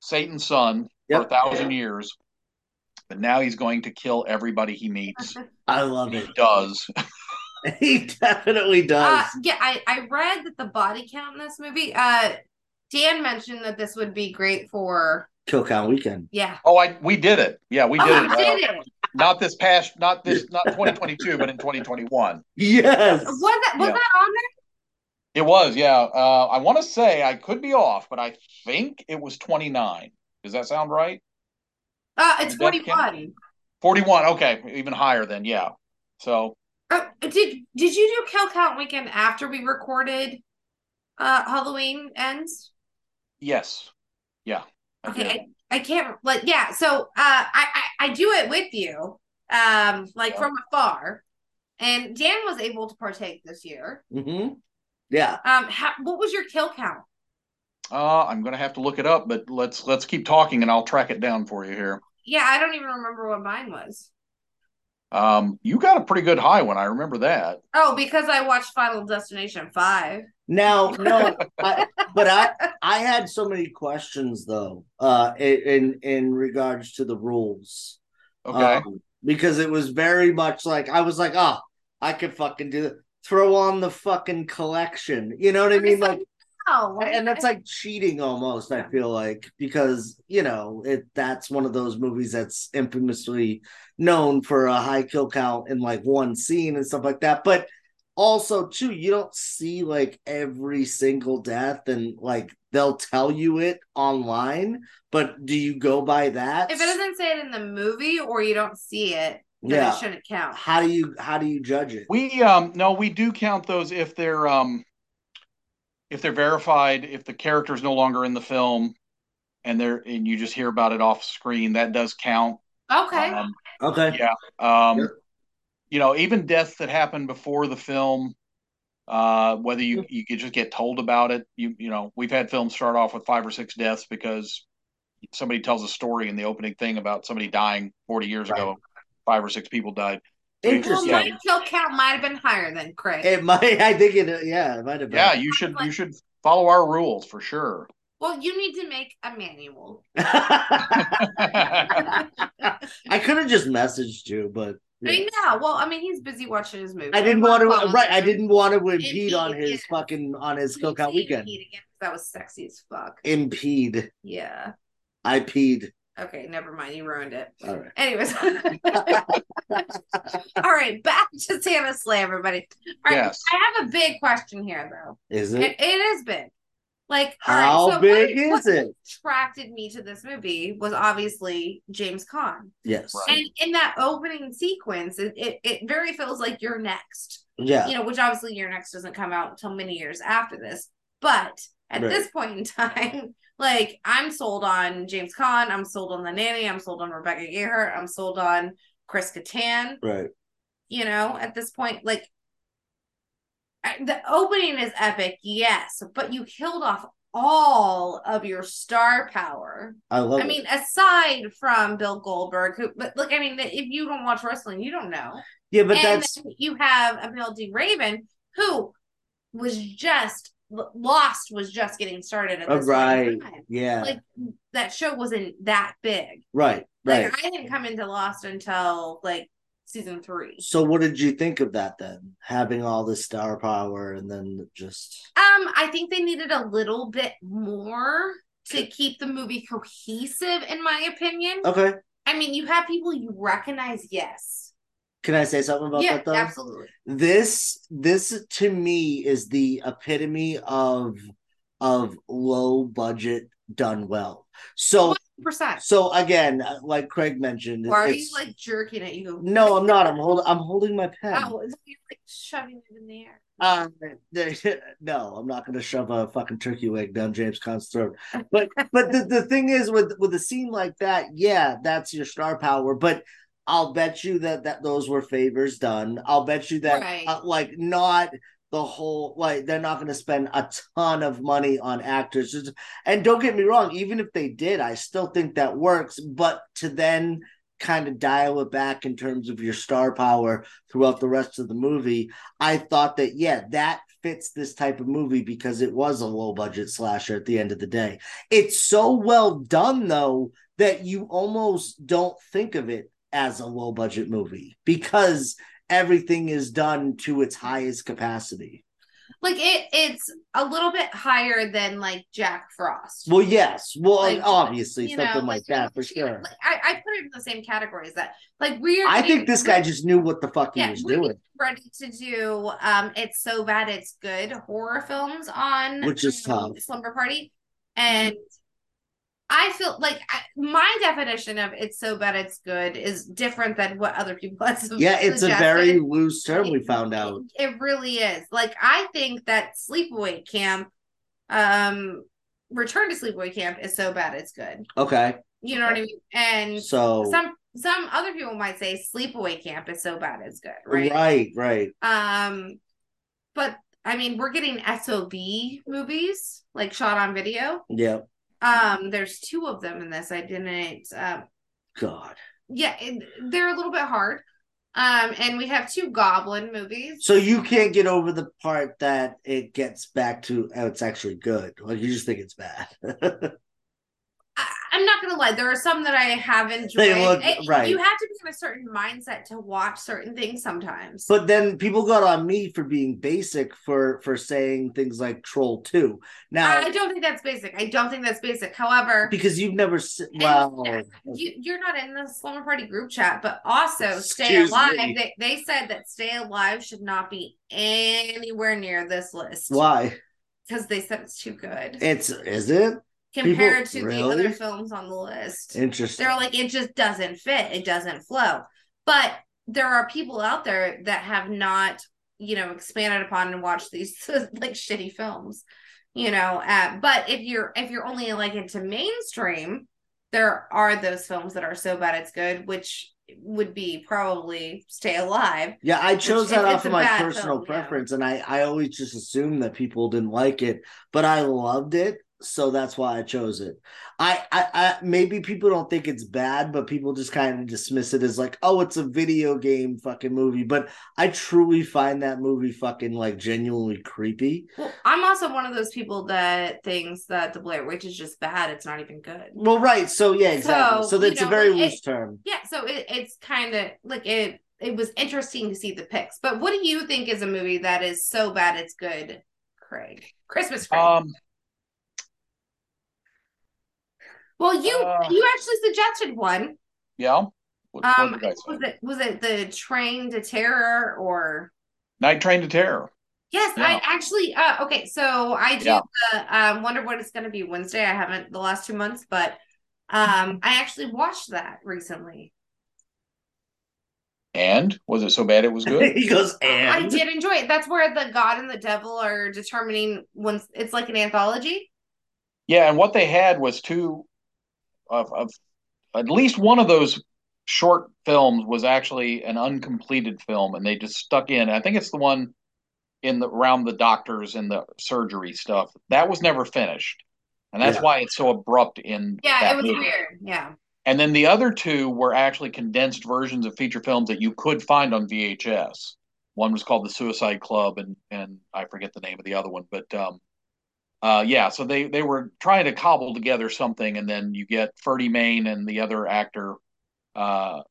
Satan's son yep. for a thousand yep. years, but now he's going to kill everybody he meets. I love it. He does. He definitely does. Uh, yeah, I, I read that the body count in this movie, uh, Dan mentioned that this would be great for Kill Count Weekend. Yeah. Oh, I we did it. Yeah, we did, oh, it. Did uh, it. Not this past, not this, not twenty twenty-two, but in twenty twenty-one. Yes. Was that was yeah. that on there? It was, yeah. Uh, I want to say, I could be off, but I think it was twenty-nine. Does that sound right? Uh, it's forty-one. forty-one. Okay, even higher then. Yeah. So. Uh, did did you do Kill Count Weekend after we recorded uh, Halloween Ends? Yes. Yeah. I okay. I, I can't. Like, yeah. So uh, I, I I do it with you, um, like yeah. from afar, and Dan was able to partake this year. Mm-hmm. Yeah. Um. How, what was your kill count? Uh, I'm gonna have to look it up, but let's let's keep talking, and I'll track it down for you here. Yeah, I don't even remember what mine was. Um, you got a pretty good high one. I remember that. Oh, because I watched Final Destination five. Now, no, I, but I I had so many questions though, uh, in in regards to the rules. Okay. Um, because it was very much like I was like, oh, I could fucking do that. Throw on the fucking collection. You know what I mean? It's like, like no. And that's like cheating almost, I feel like, because, you know, it that's one of those movies that's infamously known for a high kill count in like one scene and stuff like that. But also, too, you don't see like every single death, and like they'll tell you it online. But do you go by that? If it doesn't say it in the movie or you don't see it, then yeah. it shouldn't count. How do you how do you judge it? We um no, we do count those if they're um if they're verified, if the character is no longer in the film, and they're and you just hear about it off screen, that does count. Okay. Um, okay. Yeah. Um, sure. You know, even deaths that happened before the film, uh, whether you you could just get told about it, you you know, we've had films start off with five or six deaths because somebody tells a story in the opening thing about somebody dying forty years right. ago. Five or six people died. Interesting. Well, my kill count might have been higher than Craig. It might. I think it. Yeah, it might have been. Yeah, you should. You should follow our rules for sure. Well, you need to make a manual. I could have just messaged you, but yeah. I mean, yeah. Well, I mean, he's busy watching his movie. I didn't want to. Right. I didn't want to impede on his again. fucking on his kill count weekend. Again, that was sexy as fuck. Impede. Yeah. I peed. Okay, never mind. You ruined it. All right. Anyways. All right, back to Santa Slay, everybody. All right, yes. I have a big question here, though. Is it? It, it is big. Like, how right, so big what, is what it? What attracted me to this movie was obviously James Caan. Yes. Right. And in that opening sequence, it, it, it very feels like You're Next. Yeah. You know, which obviously You're Next doesn't come out until many years after this. But at right. this point in time... Like, I'm sold on James Caan. I'm sold on The Nanny. I'm sold on Rebecca Gayheart. I'm sold on Chris Kattan. Right. You know, at this point, like, the opening is epic, yes, but you killed off all of your star power. I love I it. mean, aside from Bill Goldberg, who, but look, I mean, if you don't watch wrestling, you don't know. Yeah, but and that's... you have Abel D. Raven, who was just... Lost was just getting started at this right. time. Yeah. Like, that show wasn't that big. Right, right. Like, I didn't come into Lost until, like, season three. So what did you think of that, then? Having all this star power and then just... Um, I think they needed a little bit more to keep the movie cohesive, in my opinion. Okay. I mean, you have people you recognize, yes. Can I say something about yeah, that though? Absolutely. This this to me is the epitome of of low budget done well. So one hundred percent. So again, like Craig mentioned, why are you like jerking at you? No, I'm not. I'm holding. I'm holding my pen. Oh, you're like shoving it in the air. Uh, no, I'm not going to shove a fucking turkey wig down James Conn's throat. But but the, the thing is, with with a scene like that, yeah, that's your star power. But I'll bet you that that those were favors done. I'll bet you that right. uh, like not. The whole, like, they're not going to spend a ton of money on actors. Just, and don't get me wrong, even if they did, I still think that works. But to then kind of dial it back in terms of your star power throughout the rest of the movie, I thought that, yeah, that fits this type of movie because it was a low-budget slasher at the end of the day. It's so well done, though, that you almost don't think of it as a low-budget movie because everything is done to its highest capacity. Like it, it's a little bit higher than like Jack Frost. Well, yes. Well, like, obviously something know, like that for sure. Like, I, I put it in the same category as that. Like we are. I getting, think this guy just knew what the fuck yeah, he was doing. Ready to do. Um, it's so bad it's good horror films on which is um, tough. Slumber Party, and I feel like I, my definition of it's so bad it's good is different than what other people have suggested. Yeah, it's a very loose term it, we found out. It, it really is. Like, I think that Sleepaway Camp, um, Return to Sleepaway Camp is so bad it's good. Okay. You know what I mean? And so some some other people might say Sleepaway Camp is so bad it's good, right? Right, right. Um, but, I mean, we're getting S O B movies, like shot on video. Yeah. Um, there's two of them in this. I didn't, um, God. Yeah. It, they're a little bit hard. Um, and we have two Goblin movies. So you can't get over the part that it gets back to, oh, it's actually good. Like you just think it's bad. I, I'm not going to lie. There are some that I have enjoyed. They look, it, right. You have to be in a certain mindset to watch certain things sometimes. But then people got on me for being basic for, for saying things like Troll two. Now I don't think that's basic. I don't think that's basic. However, because you've never se- well, you, you're not in the Slumber Party group chat, but also Stay Alive. They, they said that Stay Alive should not be anywhere near this list. Why? Because they said it's too good. It's is it? Compared People, to really? the other films on the list. Interesting. They're like, it just doesn't fit. It doesn't flow. But there are people out there that have not, you know, expanded upon and watched these like shitty films, you know. Uh, but if you're if you're only like into mainstream, there are those films that are so bad it's good, which would be probably Stay Alive. Yeah, I chose which, that off of my personal film, preference, you know? And I, I always just assumed that people didn't like it, but I loved it. So that's why I chose it. I, I, I, maybe people don't think it's bad, but people just kind of dismiss it as like, oh, it's a video game fucking movie. But I truly find that movie fucking like genuinely creepy. Well, I'm also one of those people that thinks that the Blair Witch is just bad. It's not even good. Well, right. So yeah, exactly. So, so that's you know, a very like loose it, term. Yeah. So it, it's kind of like it. It was interesting to see the picks. But what do you think is a movie that is so bad it's good, Craig? Christmas Craig. Um. Well, you uh, you actually suggested one. Yeah. What, um, what was it was it the Train to Terror or Night Train to Terror? Yes, yeah. I actually. Uh, okay, so I do. Yeah. The, um, wonder what it's going to be Wednesday. I haven't the last two months, but um, I actually watched that recently. And was it so bad it was good? He goes, and I did enjoy it. That's where the God and the devil are determining once. It's like an anthology. Yeah, and what they had was two. Of, of at least one of those short films was actually an uncompleted film, and they just stuck in. I think it's the one in the around the doctors and the surgery stuff that was never finished, and that's yeah. why it's so abrupt. In yeah, that it was movie. Weird. Yeah, and then the other two were actually condensed versions of feature films that you could find on V H S. One was called The Suicide Club, and and I forget the name of the other one, but. Um, Uh, yeah, so they, they were trying to cobble together something, and then you get Ferdy Main and the other actor. Uh,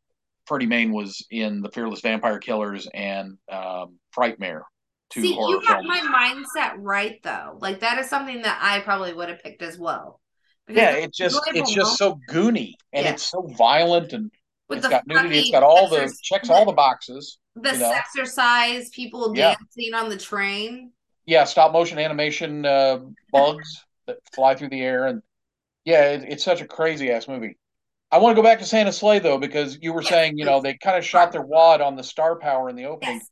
Ferdy Main was in The Fearless Vampire Killers and um, Frightmare. Two See, horror you got films. My mindset right, though. Like, that is something that I probably would have picked as well. Yeah, it just, it's just it's just so goony, and yeah. it's so violent, and With it's the got nudity. It's got all the checks, all the boxes. The you know? Sexercise, people yeah. dancing on the train. Yeah, stop motion animation uh, bugs that fly through the air, and yeah, it, it's such a crazy ass movie. I want to go back to Santa's Sleigh though, because you were yes, saying you please. know they kind of shot their wad on the star power in the opening. Yes.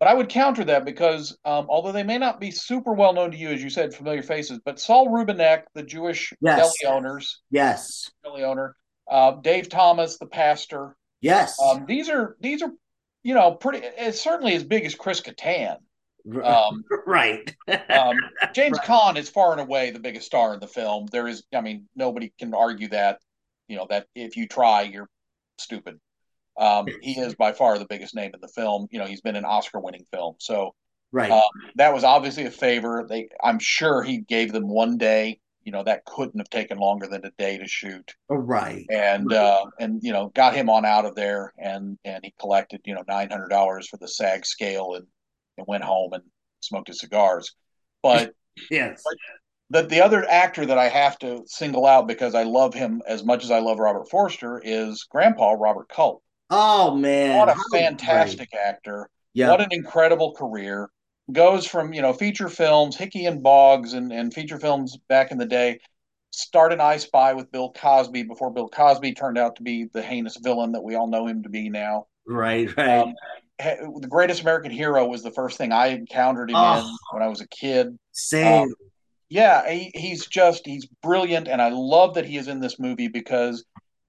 But I would counter that because um, although they may not be super well known to you, as you said, familiar faces, but Saul Rubinek, the Jewish yes. deli owners, yes, deli owner, uh, Dave Thomas, the pastor, yes, um, these are these are you know pretty. It's certainly as big as Chris Kattan, um, right? um, James right. Caan is far and away the biggest star in the film. There is, I mean, nobody can argue that. You know that if you try, you're stupid. Um, he is by far the biggest name in the film. You know, he's been in Oscar-winning film. So right. um, that was obviously a favor. They, I'm sure he gave them one day. You know, that couldn't have taken longer than a day to shoot. Oh, right. And, right. Uh, and you know, got him on out of there. And, and he collected, you know, nine hundred dollars for the SAG scale and, and went home and smoked his cigars. But yes. But the, the other actor that I have to single out because I love him as much as I love Robert Forster is Grandpa Robert Culp. Oh, man. What a How fantastic great. actor. Yeah. What an incredible career. Goes from, you know, feature films, Hickey and Boggs and, and feature films back in the day. Started I Spy with Bill Cosby before Bill Cosby turned out to be the heinous villain that we all know him to be now. Right, right. Um, The Greatest American Hero was the first thing I encountered him oh, in when I was a kid. Same. Um, yeah, he, he's just, he's brilliant. And I love that he is in this movie because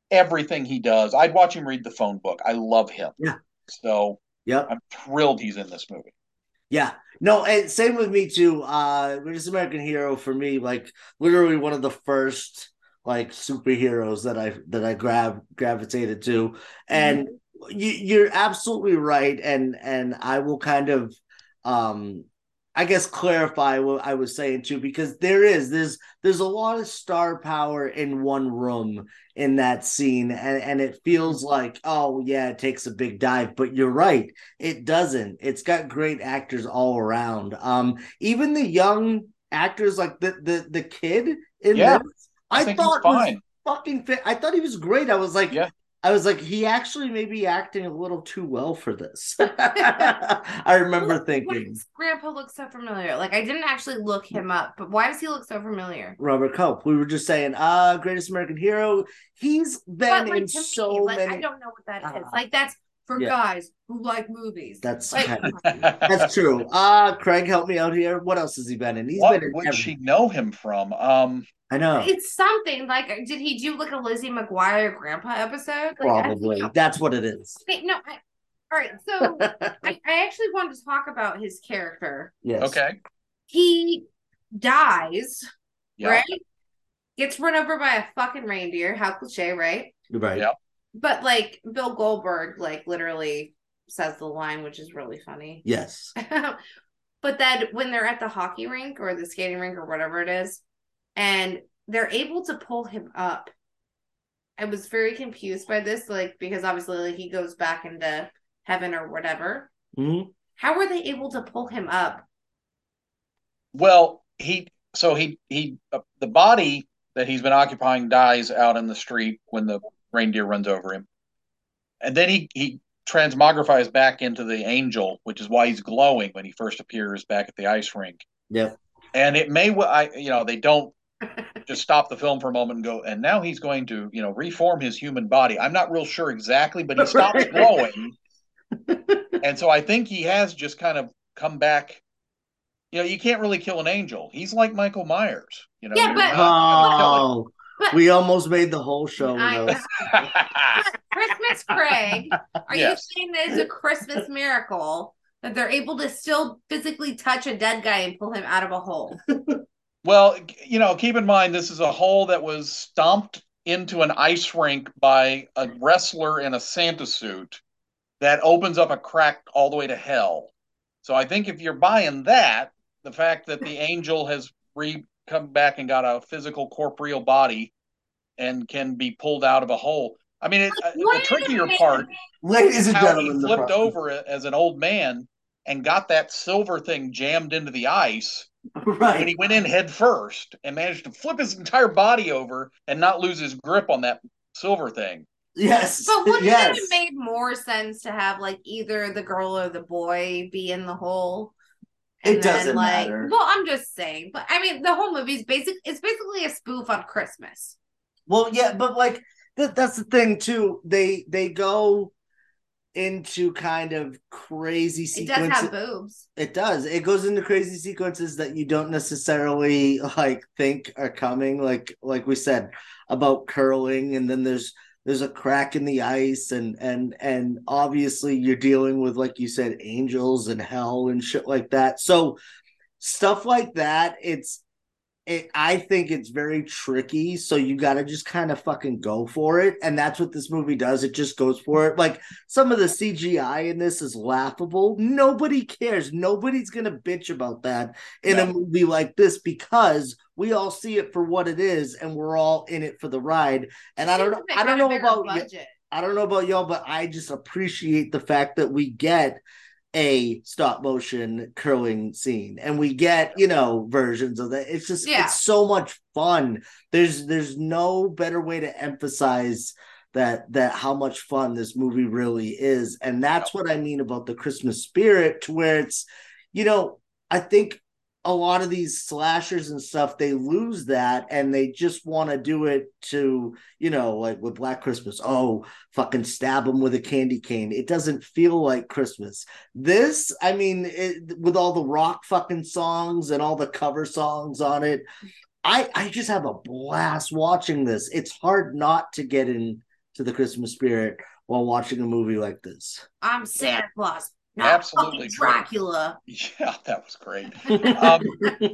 everything he does, I'd watch him read the phone book. I love him. Yeah. So yeah, I'm thrilled he's in this movie. Yeah. No, and same with me too. Uh, Greatest American Hero for me, like literally one of the first like superheroes that I that I grabbed gravitated to. And mm-hmm. you, you're absolutely right. And and I will kind of, um, I guess, clarify what I was saying too, because there is there's there's a lot of star power in one room in that scene, and, and it feels like, oh yeah, it takes a big dive, but you're right, it doesn't. It's got great actors all around. Um, even the young actors, like the the the kid in yeah, this, I, I thought was fucking fit. I thought he was great. I was like, yeah. I was like, he actually may be acting a little too well for this. I remember what, thinking. What Grandpa looks so familiar. Like, I didn't actually look him up, but why does he look so familiar? Robert Culp. We were just saying, uh, Greatest American Hero. He's been but, like, in so me, like, many. I don't know what that uh, is. Like, that's for yeah. guys who like movies. That's like, that's true. Uh, Craig, help me out here. What else has he been in? He's what been in would everything. She know him from? Um... I know. It's something like, did he do like a Lizzie McGuire grandpa episode? Like, Probably. That's what it is. Okay, no. I, all right. So I, I actually wanted to talk about his character. Yes. Okay. He dies, yep. right? Gets run over by a fucking reindeer. How cliche, right? Right. Yep. But like Bill Goldberg, like literally says the line, which is really funny. Yes. But then when they're at the hockey rink or the skating rink or whatever it is, and they're able to pull him up. I was very confused by this, like, because obviously like, he goes back into heaven or whatever. Mm-hmm. How were they able to pull him up? Well, he so he he uh, the body that he's been occupying dies out in the street when the reindeer runs over him, and then he he transmogrifies back into the angel, which is why he's glowing when he first appears back at the ice rink. Yeah, and it may I you know they don't. Just stop the film for a moment and go, and now he's going to, you know, reform his human body. I'm not real sure exactly, but he stopped glowing. And so I think he has just kind of come back. You know, you can't really kill an angel. He's like Michael Myers. You know, yeah, but, oh, but we almost made the whole show. Christmas, Craig. Are yes. you saying that it's a Christmas miracle that they're able to still physically touch a dead guy and pull him out of a hole? Well, you know, keep in mind, this is a hole that was stomped into an ice rink by a wrestler in a Santa suit that opens up a crack all the way to hell. So I think if you're buying that, the fact that the angel has re come back and got a physical corporeal body and can be pulled out of a hole. I mean, it, uh, the trickier part, ladies and gentlemen, he flipped over as an old man and got that silver thing jammed into the ice. Right. And he went in head first and managed to flip his entire body over and not lose his grip on that silver thing. Yes. But wouldn't yes. it have made more sense to have like either the girl or the boy be in the hole? And it then, doesn't like, matter. Well, I'm just saying. But I mean, the whole movie is basic. It's basically a spoof on Christmas. Well, yeah, but like th- that's the thing too. They they go into kind of crazy sequences. It does have boobs. It does. It goes into crazy sequences that you don't necessarily like think are coming. Like like we said about curling, and then there's. There's a crack in the ice, and and and obviously you're dealing with, like you said, angels and hell and shit like that. So stuff like that, it's it, I think it's very tricky. So you got to just kind of fucking go for it, and that's what this movie does. It just goes for it. Like some of the C G I in this is laughable. Nobody cares. Nobody's gonna bitch about that in yeah. a movie like this because. We all see it for what it is, and we're all in it for the ride. And I don't know, I don't know about y- I don't know about y'all, but I just appreciate the fact that we get a stop motion curling scene, and we get, you know, versions of that. It's just yeah. it's so much fun. There's there's no better way to emphasize that that how much fun this movie really is, and that's what I mean about the Christmas spirit, to where it's, you know, I think. A lot of these slashers and stuff, they lose that, and they just want to do it to, you know, like with Black Christmas. Oh, fucking stab them with a candy cane. It doesn't feel like Christmas. This, I mean, it, with all the rock fucking songs and all the cover songs on it, I, I just have a blast watching this. It's hard not to get into the Christmas spirit while watching a movie like this. I'm Santa Claus. Not absolutely Dracula. Yeah, that was great. Um,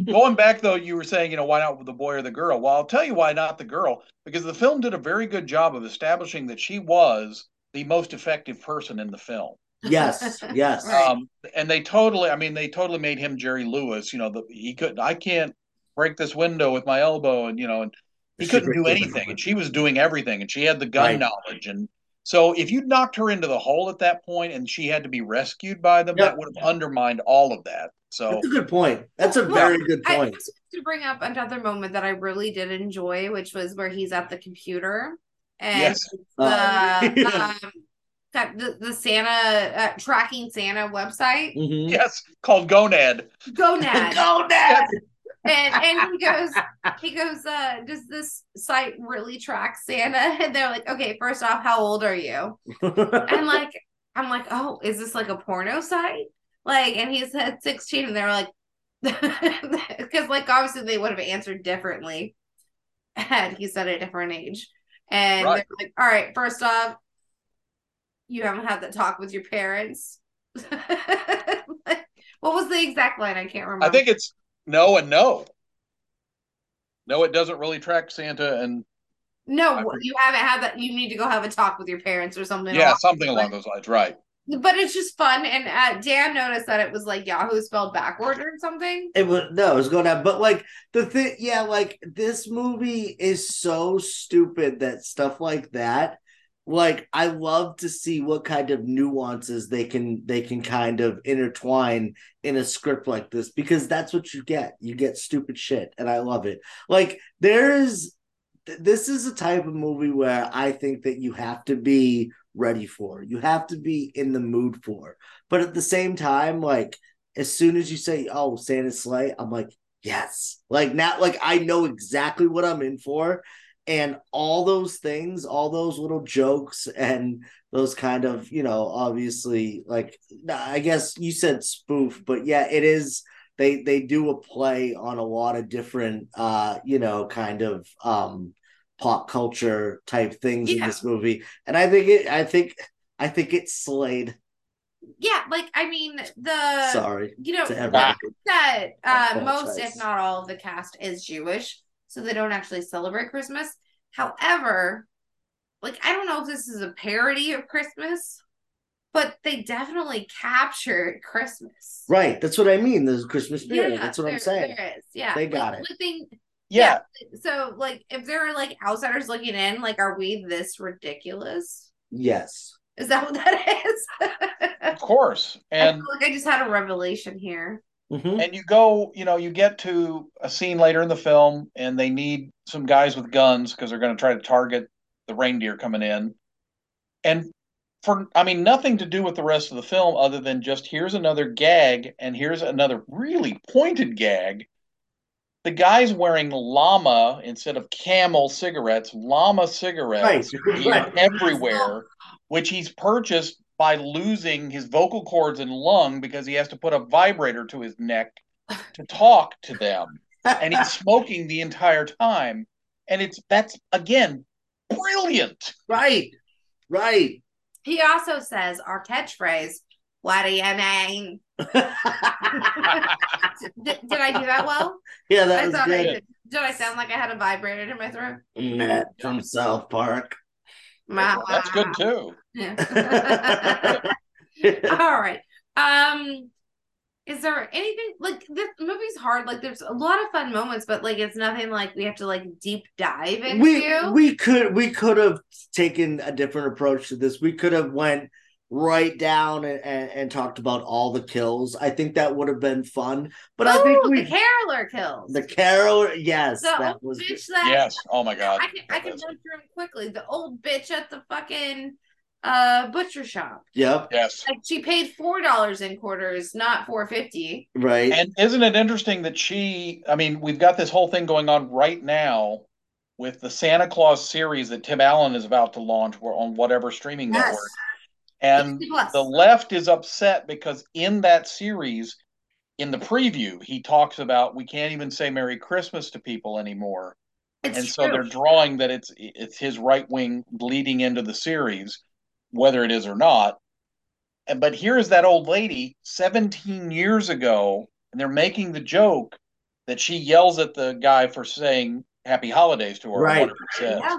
going back though, you were saying, you know, why not the boy or the girl? Well, I'll tell you why not the girl, because the film did a very good job of establishing that she was the most effective person in the film. Yes, yes. Um, and they totally, I mean, they totally made him Jerry Lewis. You know, the, he couldn't. I can't break this window with my elbow, and you know, and he she couldn't do anything, and she was doing everything, and she had the gun right. knowledge and. So if you knocked her into the hole at that point and she had to be rescued by them, yep. that would have undermined all of that. So that's a good point. That's a well, very good point. I just wanted to bring up another moment that I really did enjoy, which was where he's at the computer and yes. the, uh, um, that the the Santa uh, tracking Santa website. Mm-hmm. Yes, called Gonad. Gonad. Gonad. And and he goes, he goes, uh, does this site really track Santa? And they're like, okay, first off, how old are you? And like, I'm like, oh, is this like a porno site? Like, and he said sixteen, and they're like, because like obviously they would have answered differently had he said a different age. And right. they're like, all right, first off, you haven't had that talk with your parents. Like, what was the exact line? I can't remember. I think it's. No and no. No, it doesn't really track Santa and... No, you haven't had that. You need to go have a talk with your parents or something. Yeah, along something along those lines, right. But it's just fun, and uh, Dan noticed that it was like Yahoo spelled backward or something. It was No, it was going on. But like, the thing, yeah, like, this movie is so stupid that stuff like that, like, I love to see what kind of nuances they can they can kind of intertwine in a script like this, because that's what you get. You get stupid shit, and I love it. Like, there is, this is a type of movie where I think that you have to be ready for. You have to be in the mood for. But at the same time, like, as soon as you say, oh, Santa's sleigh, I'm like, yes. Like, now, like, I know exactly what I'm in for. And all those things, all those little jokes and those kind of, you know, obviously, like, I guess you said spoof, but yeah, it is, they they do a play on a lot of different, uh, you know, kind of um, pop culture type things yeah. in this movie. And I think it, I think, I think it slayed. Yeah, like, I mean, the, sorry, you know, like that uh, most, if not all of the cast is Jewish. So they don't actually celebrate Christmas. However, like, I don't know if this is a parody of Christmas, but they definitely captured Christmas. Right. That's what I mean. There's Christmas spirit. Yeah, that's what I'm saying. There is. Yeah. They got like, it. They, yeah. yeah. So, like, if there are, like, outsiders looking in, like, are we this ridiculous? Yes. Is that what that is? Of course. And I feel like I just had a revelation here. Mm-hmm. And you go, you know, you get to a scene later in the film, and they need some guys with guns because they're going to try to target the reindeer coming in. And for, I mean, nothing to do with the rest of the film other than just here's another gag and here's another really pointed gag. The guy's wearing llama instead of camel cigarettes, llama cigarettes right. Right. everywhere, which he's purchased by losing his vocal cords and lung because he has to put a vibrator to his neck to talk to them. And he's smoking the entire time. And it's that's, again, brilliant. Right, right. He also says our catchphrase, what do you mean? did, did I do that well? Yeah, that I was good. I did, did I sound like I had a vibrator in my throat? Nah, from South Park. Wow. That's good too. Yeah. All right. Um, is there anything like this movie's hard? Like, there's a lot of fun moments, but like, it's nothing like we have to like deep dive into. We we could we could have taken a different approach to this. We could have went right down and, and, and talked about all the kills. I think that would have been fun. But Ooh, I think we, the caroler kills. The caroler, yes, the that was bitch that, yes. Oh my god, I can I can jump through them quickly. The old bitch at the fucking uh butcher shop. Yep. Yes. Like she paid four dollars in quarters, not four fifty. Right. And isn't it interesting that she? I mean, we've got this whole thing going on right now with the Santa Claus series that Tim Allen is about to launch on whatever streaming yes. network. And the left is upset because in that series, in the preview, he talks about we can't even say Merry Christmas to people anymore. It's and true. So they're drawing that it's it's his right wing leading into the series, whether it is or not. But here is that old lady seventeen years ago, and they're making the joke that she yells at the guy for saying happy holidays to her. Right. Or whatever it says. Yeah.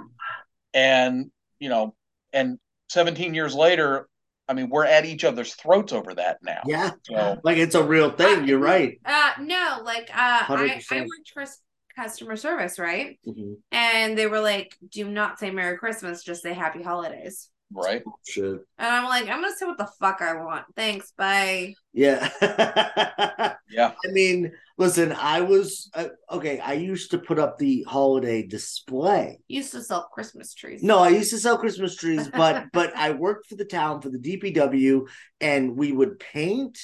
And, you know, and seventeen years later, I mean, we're at each other's throats over that now. Yeah. So, like, it's a real thing. Uh, You're right. Uh, no, like, uh, I, I worked for customer service, right? Mm-hmm. And they were like, do not say Merry Christmas, just say Happy Holidays. Right. Sure. And I'm like, I'm going to say what the fuck I want. Thanks. Bye. Yeah. Yeah. I mean, listen, I was, uh, okay, I used to put up the holiday display. You used to sell Christmas trees. No, I used to sell Christmas trees, but but I worked for the town, for the D P W, and we would paint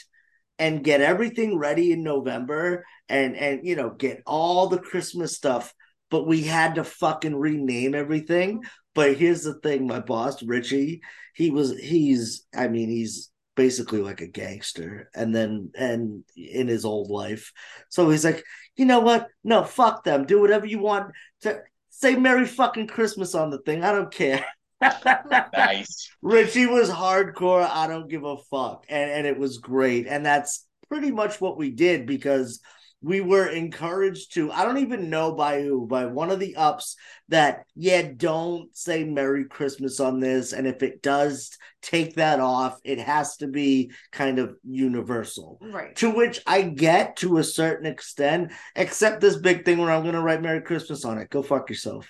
and get everything ready in November and, and you know, get all the Christmas stuff, but we had to fucking rename everything. But here's the thing, my boss, Richie, he was, he's, I mean, he's basically like a gangster and then, and in his old life. So he's like, you know what? No, fuck them. Do whatever you want to say Merry fucking Christmas on the thing. I don't care. Nice. Richie was hardcore. I don't give a fuck. And, and it was great. And that's pretty much what we did because we were encouraged to, I don't even know by who, by one of the ups that, yeah, don't say Merry Christmas on this. And if it does take that off, it has to be kind of universal. Right. To which I get to a certain extent, except this big thing where I'm going to write Merry Christmas on it. Go fuck yourself.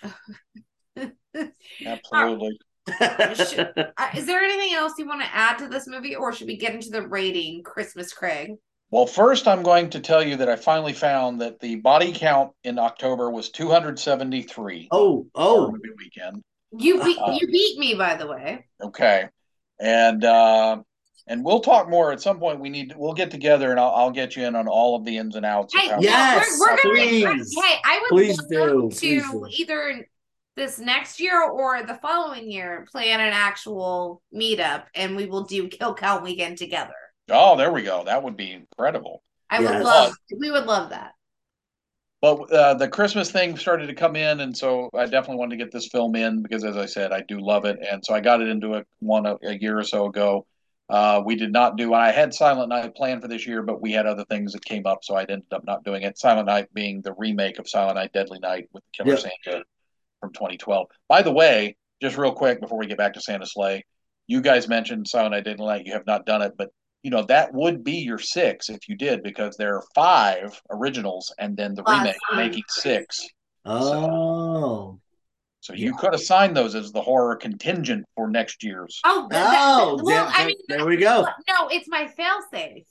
Absolutely. Should, uh, is there anything else you want to add to this movie or should we get into the rating, Christmas Craig? Well, first, I'm going to tell you that I finally found that the body count in October was two hundred seventy-three. Oh, oh. Movie weekend. You, be- uh, you beat me, by the way. Okay. And uh, and we'll talk more at some point. We need to, we'll get together and I'll, I'll get you in on all of the ins and outs. Hey, yes, we're, we're gonna please. Make, hey, I would please love do. to please either do. This next year or the following year plan an actual meetup and we will do Kill Count Weekend together. Oh, there we go. That would be incredible. I yes. would love, we would love that. But uh, the Christmas thing started to come in, and so I definitely wanted to get this film in because, as I said, I do love it. And so I got it into a, one a, a year or so ago. Uh, we did not do, I had Silent Night planned for this year, but we had other things that came up, so I ended up not doing it. Silent Night being the remake of Silent Night, Deadly Night with Killer yeah. Santa from twenty twelve. By the way, just real quick before we get back to Santa's Sleigh, you guys mentioned Silent Night, Deadly Night. You have not done it, but you know, that would be your six if you did, because there are five originals and then the awesome. remake making six. Oh. So, so you yeah. could assign those as the horror contingent for next year's. Oh, oh that, well, that, I mean, there that, we go. No, it's my fail-safe.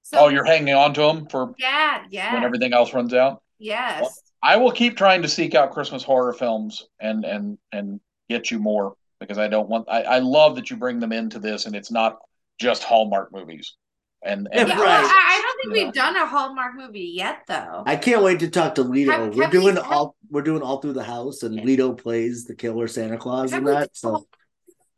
So, oh, you're hanging on to them for yeah, yeah. when everything else runs out? Yes. Well, I will keep trying to seek out Christmas horror films and, and, and get you more. because I don't want, I, I love that you bring them into this and it's not just Hallmark movies. And, and yeah, right. well, I don't think yeah. we've done a Hallmark movie yet, though. I can't wait to talk to Lito. Have, we're have doing we, all have, we're doing all through the house, and Lito plays the killer Santa Claus in that. So.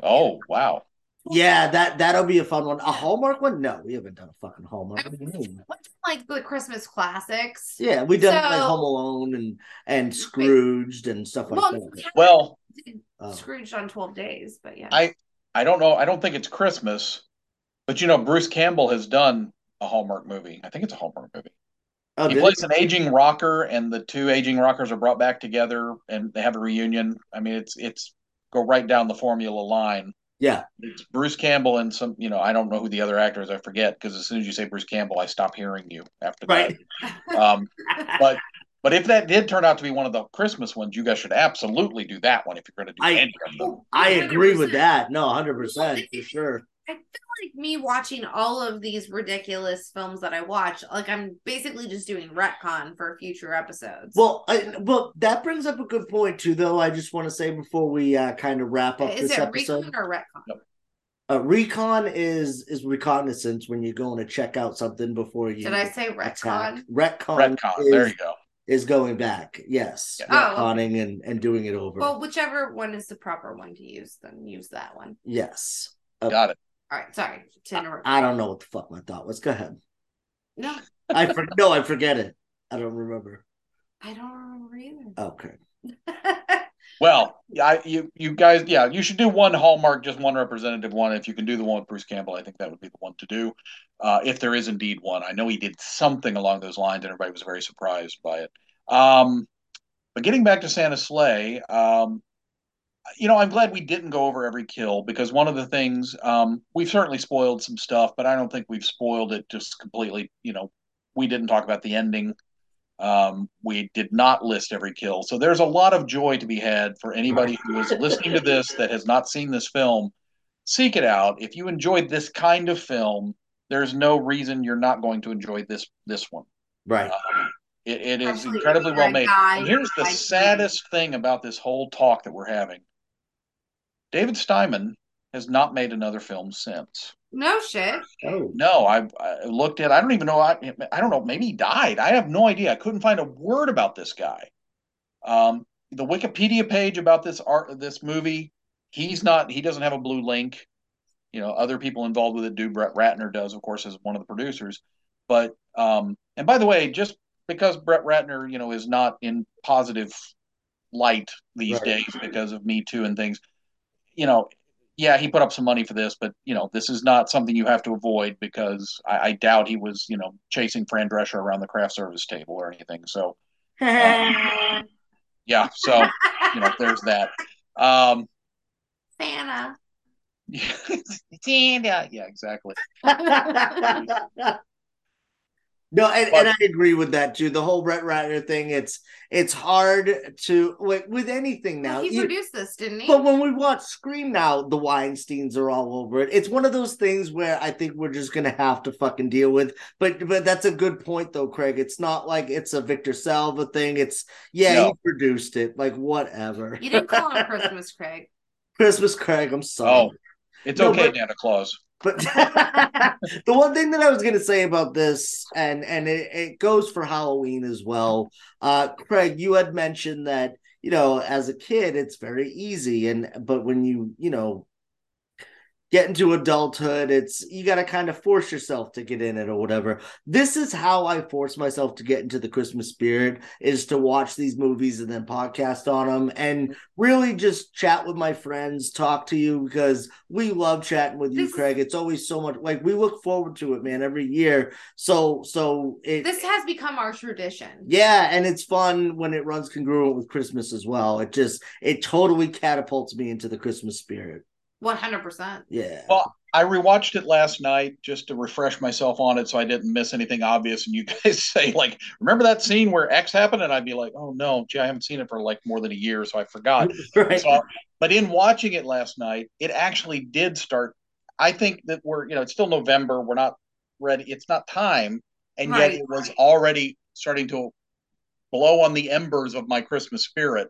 Oh wow! Yeah, that that'll be a fun one. A Hallmark one? No, we haven't done a fucking Hallmark. I mean, like the Christmas classics. Yeah, we've done so, like Home Alone and and Scrooged and stuff like well, that. Well, oh. Scrooged on twelve days, but yeah. I I don't know. I don't think it's Christmas. But, you know, Bruce Campbell has done a Hallmark movie. I think it's a Hallmark movie. Oh, he plays an aging rocker, and the two aging rockers are brought back together, and they have a reunion. I mean, it's it's go right down the formula line. Yeah. It's Bruce Campbell and some, you know, I don't know who the other actor is. I forget, because as soon as you say Bruce Campbell, I stop hearing you after right. that. Um, but but if that did turn out to be one of the Christmas ones, you guys should absolutely do that one if you're going to do I, any of them. I agree one hundred percent with that. No, one hundred percent for sure. I feel like me watching all of these ridiculous films that I watch, like I'm basically just doing retcon for future episodes. Well, I, well, that brings up a good point too, though. I just want to say before we uh, kind of wrap up is this episode. Is it recon or retcon? Nope. Uh, recon is is reconnaissance when you're going to check out something before you. Did I say retcon? Attack. Retcon. Retcon. Is, there you go. Is going back. Yes. Yeah. Retconning oh. and, and doing it over. Well, whichever one is the proper one to use, then use that one. Yes. Uh, Got it. All right, sorry to interrupt. I don't know what the fuck my thought was. Go ahead. No. I for- No, I forget it. I don't remember. I don't remember either. Okay. Well, I, you you guys, yeah, you should do one Hallmark, just one representative one. If you can do the one with Bruce Campbell, I think that would be the one to do. Uh, if there is indeed one. I know he did something along those lines, and everybody was very surprised by it. Um, but getting back to Santa's sleigh, um, you know, I'm glad we didn't go over every kill, because one of the things um, we've certainly spoiled some stuff, but I don't think we've spoiled it just completely. You know, we didn't talk about the ending. Um, we did not list every kill. So there's a lot of joy to be had for anybody who is listening to this that has not seen this film. Seek it out. If you enjoyed this kind of film, there's no reason you're not going to enjoy this, this one. Right. Um, it it is incredibly well made. And here's the saddest thing about this whole talk that we're having. David Steinman has not made another film since. No shit. Oh. No, I, I looked at, I don't even know, I, I don't know, maybe he died. I have no idea. I couldn't find a word about this guy. Um, the Wikipedia page about this art, this movie, he's not, he doesn't have a blue link. You know, other people involved with it do. Brett Ratner does, of course, as one of the producers. But, um, and by the way, just because Brett Ratner, you know, is not in positive light these right. days because of Me Too and things, you know, yeah, he put up some money for this, but, you know, this is not something you have to avoid, because I, I doubt he was, you know, chasing Fran Drescher around the craft service table or anything. So, um, yeah, so, you know, there's that. Um, Santa. Santa. Yeah, exactly. No, and, but, and I agree with that too. The whole Brett Ratner thing, it's it's hard to like with anything now. Well, he produced you, this, didn't he? But when we watch Scream now, the Weinsteins are all over it. It's one of those things where I think we're just gonna have to fucking deal with. But but that's a good point though, Craig. It's not like it's a Victor Salva thing. It's yeah, no. he produced it. Like whatever. You didn't call him Christmas Craig. Christmas Craig, I'm sorry. Oh, it's no, okay, but, Danta Claus. But the one thing that I was going to say about this, and, and it, it goes for Halloween as well, uh, Craig, you had mentioned that, you know, as a kid, it's very easy. and But when you, you know, get into adulthood, it's you got to kind of force yourself to get in it or whatever. This is how I force myself to get into the Christmas spirit, is to watch these movies and then podcast on them and really just chat with my friends, talk to you, because we love chatting with you, this, Craig. It's always so much like we look forward to it, man, every year. So so it, this has become our tradition. Yeah, and it's fun when it runs congruent with Christmas as well. It just it totally catapults me into the Christmas spirit. one hundred percent. Yeah. Well, I rewatched it last night just to refresh myself on it so I didn't miss anything obvious. And you guys say, like, remember that scene where X happened? And I'd be like, oh, no, gee, I haven't seen it for like more than a year, so I forgot. Right. So, but in watching it last night, it actually did start. I think that we're, you know, it's still November. We're not ready. It's not time. And right. yet it was already starting to blow on the embers of my Christmas spirit.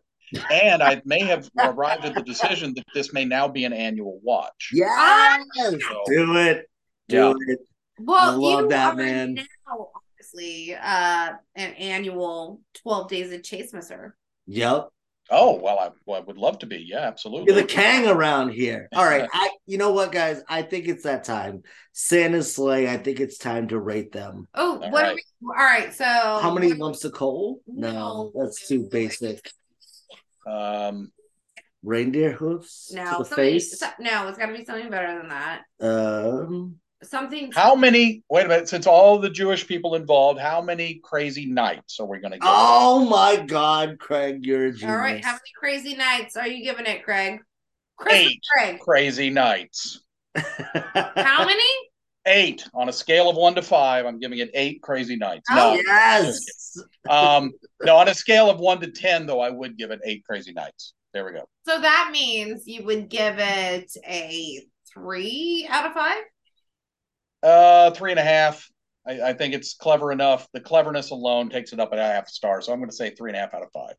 And I may have arrived at the decision that this may now be an annual watch. Yes! So, do it. Do yeah. it. Well, I love you that, are man. Now, obviously, uh, an annual twelve Days of Chasmaser. Yep. Oh, well I, well, I would love to be. Yeah, absolutely. You're the Kang around here. All right. I, you know what, guys? I think it's that time. Santa's sleigh. I think it's time to rate them. Oh, all what right. are we? All right. So, how many lumps of coal? No, no, that's too basic. Um, reindeer hoofs? No, to the face? So, no, it's got to be something better than that. Um, something. How many? Wait a minute. Since all the Jewish people involved, how many crazy nights are we going to get? Oh my God, Craig, you're a genius. All right, how many crazy nights are you giving it, Craig? Christmas, Eight Craig. Crazy nights. How many? Eight. On a scale of one to five, I'm giving it eight crazy nights. Oh, no, yes. Um, no, on a scale of one to ten, though, I would give it eight crazy nights. There we go. So that means you would give it a three out of five? Uh, three and a half. I, I think it's clever enough. The cleverness alone takes it up at a half star. So I'm going to say three and a half out of five.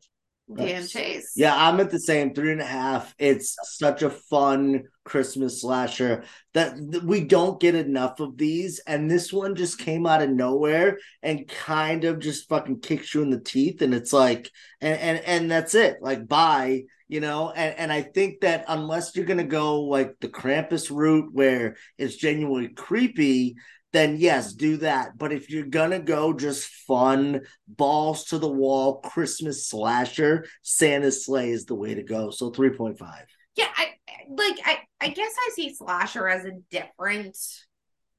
Damn Chase. Yeah, I'm at the same three and a half. It's such a fun Christmas slasher that we don't get enough of these. And this one just came out of nowhere and kind of just fucking kicks you in the teeth. And it's like, and and, and that's it. Like, bye. You know, and, and I think that unless you're going to go like the Krampus route where it's genuinely creepy, then yes, do that. But if you're going to go just fun, balls to the wall, Christmas slasher, Santa's sleigh is the way to go. So three point five. Yeah, I like I, I guess I see slasher as a different